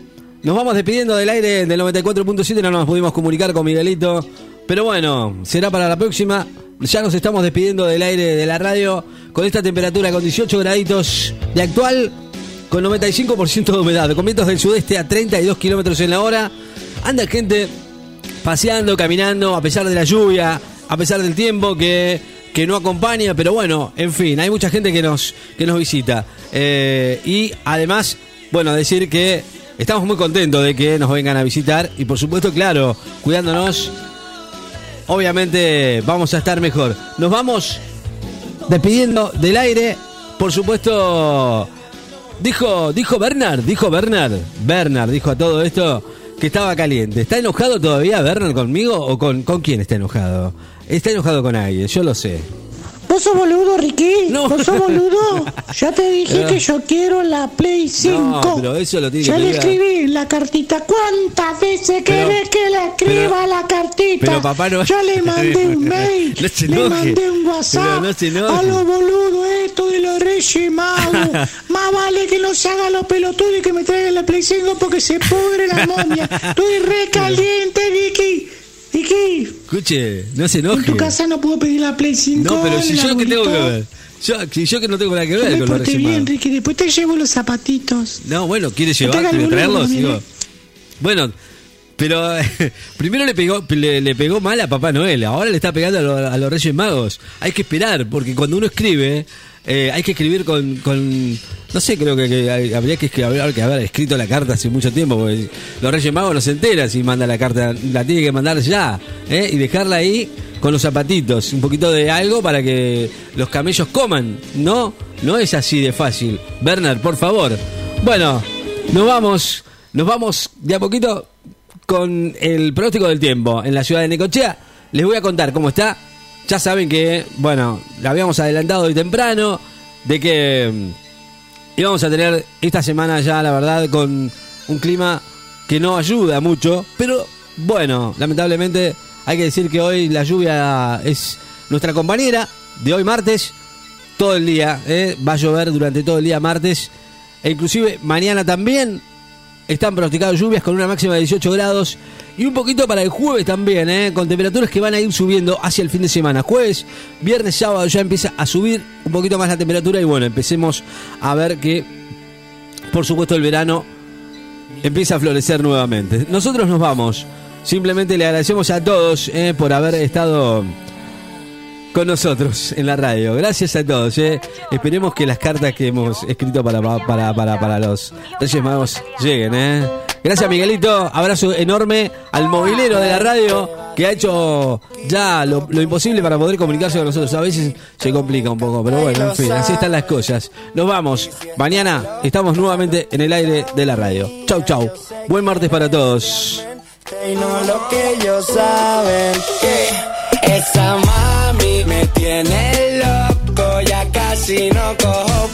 nos vamos despidiendo del aire del 94.7, no nos pudimos comunicar con Miguelito, pero bueno, será para la próxima. Ya nos estamos despidiendo del aire de la radio con esta temperatura, con 18 graditos de actual. con 95% de humedad, con vientos del sudeste a 32 kilómetros en la hora. Anda gente paseando, caminando, a pesar de la lluvia, a pesar del tiempo que no acompaña, pero bueno, en fin, hay mucha gente que nos visita. Y además, bueno, decir que estamos muy contentos de que nos vengan a visitar y por supuesto, claro, cuidándonos, obviamente vamos a estar mejor. Nos vamos despidiendo del aire, por supuesto, dijo Bernard dijo a todo esto que estaba caliente. ¿Está enojado todavía Bernard conmigo o con quién está enojado? Está enojado con alguien, yo lo sé. ¿Vos sos boludo, Ricky? No. ¿Vos sos boludo? Ya te dije que yo quiero la Play 5. No, pero eso lo tiene ya que le escribí la cartita. ¿Cuántas veces querés que le escriba la cartita? Pero papá no... Yo le mandé un mail, le mandé un WhatsApp. A los boludos esto de los Reyes Magos. Más vale que no se hagan los pelotudos y que me traigan la Play 5 porque se pudre la momia. Estoy re caliente, Ricky. Ricky, escuche, no se enoje. En tu casa no puedo pedir la Play 5. No, pero si yo que tengo que ver. Si yo que no tengo nada que ver con los Reyes Magos. Bien, Ricky, después te llevo los zapatitos. No, bueno, ¿quieres llevarte, traerlos? Digo. Bueno, pero primero le pegó mal a Papá Noel. Ahora le está pegando a los Reyes Magos. Hay que esperar, porque cuando uno escribe, hay que escribir con no sé, creo que habría que haber escrito la carta hace mucho tiempo, porque los Reyes Magos no se enteran si manda la carta, la tiene que mandar ya, y dejarla ahí con los zapatitos, un poquito de algo para que los camellos coman. No es así de fácil, Bernard, por favor. Bueno, nos vamos de a poquito con el pronóstico del tiempo en la ciudad de Necochea. Les voy a contar cómo está. Ya saben que, bueno, la habíamos adelantado hoy temprano de que... Y vamos a tener esta semana ya, la verdad, con un clima que no ayuda mucho. Pero bueno, lamentablemente hay que decir que hoy la lluvia es nuestra compañera de hoy martes. Todo el día, va a llover durante todo el día martes. E inclusive mañana también están pronosticadas lluvias con una máxima de 18 grados. Y un poquito para el jueves también, con temperaturas que van a ir subiendo hacia el fin de semana. Jueves, viernes, sábado ya empieza a subir un poquito más la temperatura. Y bueno, empecemos a ver que, por supuesto, el verano empieza a florecer nuevamente. Nosotros nos vamos. Simplemente le agradecemos a todos por haber estado con nosotros en la radio. Gracias a todos. Esperemos que las cartas que hemos escrito para los Reyes Magos lleguen, Gracias, Miguelito. Abrazo enorme al movilero de la radio que ha hecho ya lo imposible para poder comunicarse con nosotros. A veces se complica un poco, pero bueno, en fin, así están las cosas. Nos vamos. Mañana estamos nuevamente en el aire de la radio. Chau, chau. Buen martes para todos. Esa mami me tiene loco, ya casi no cojo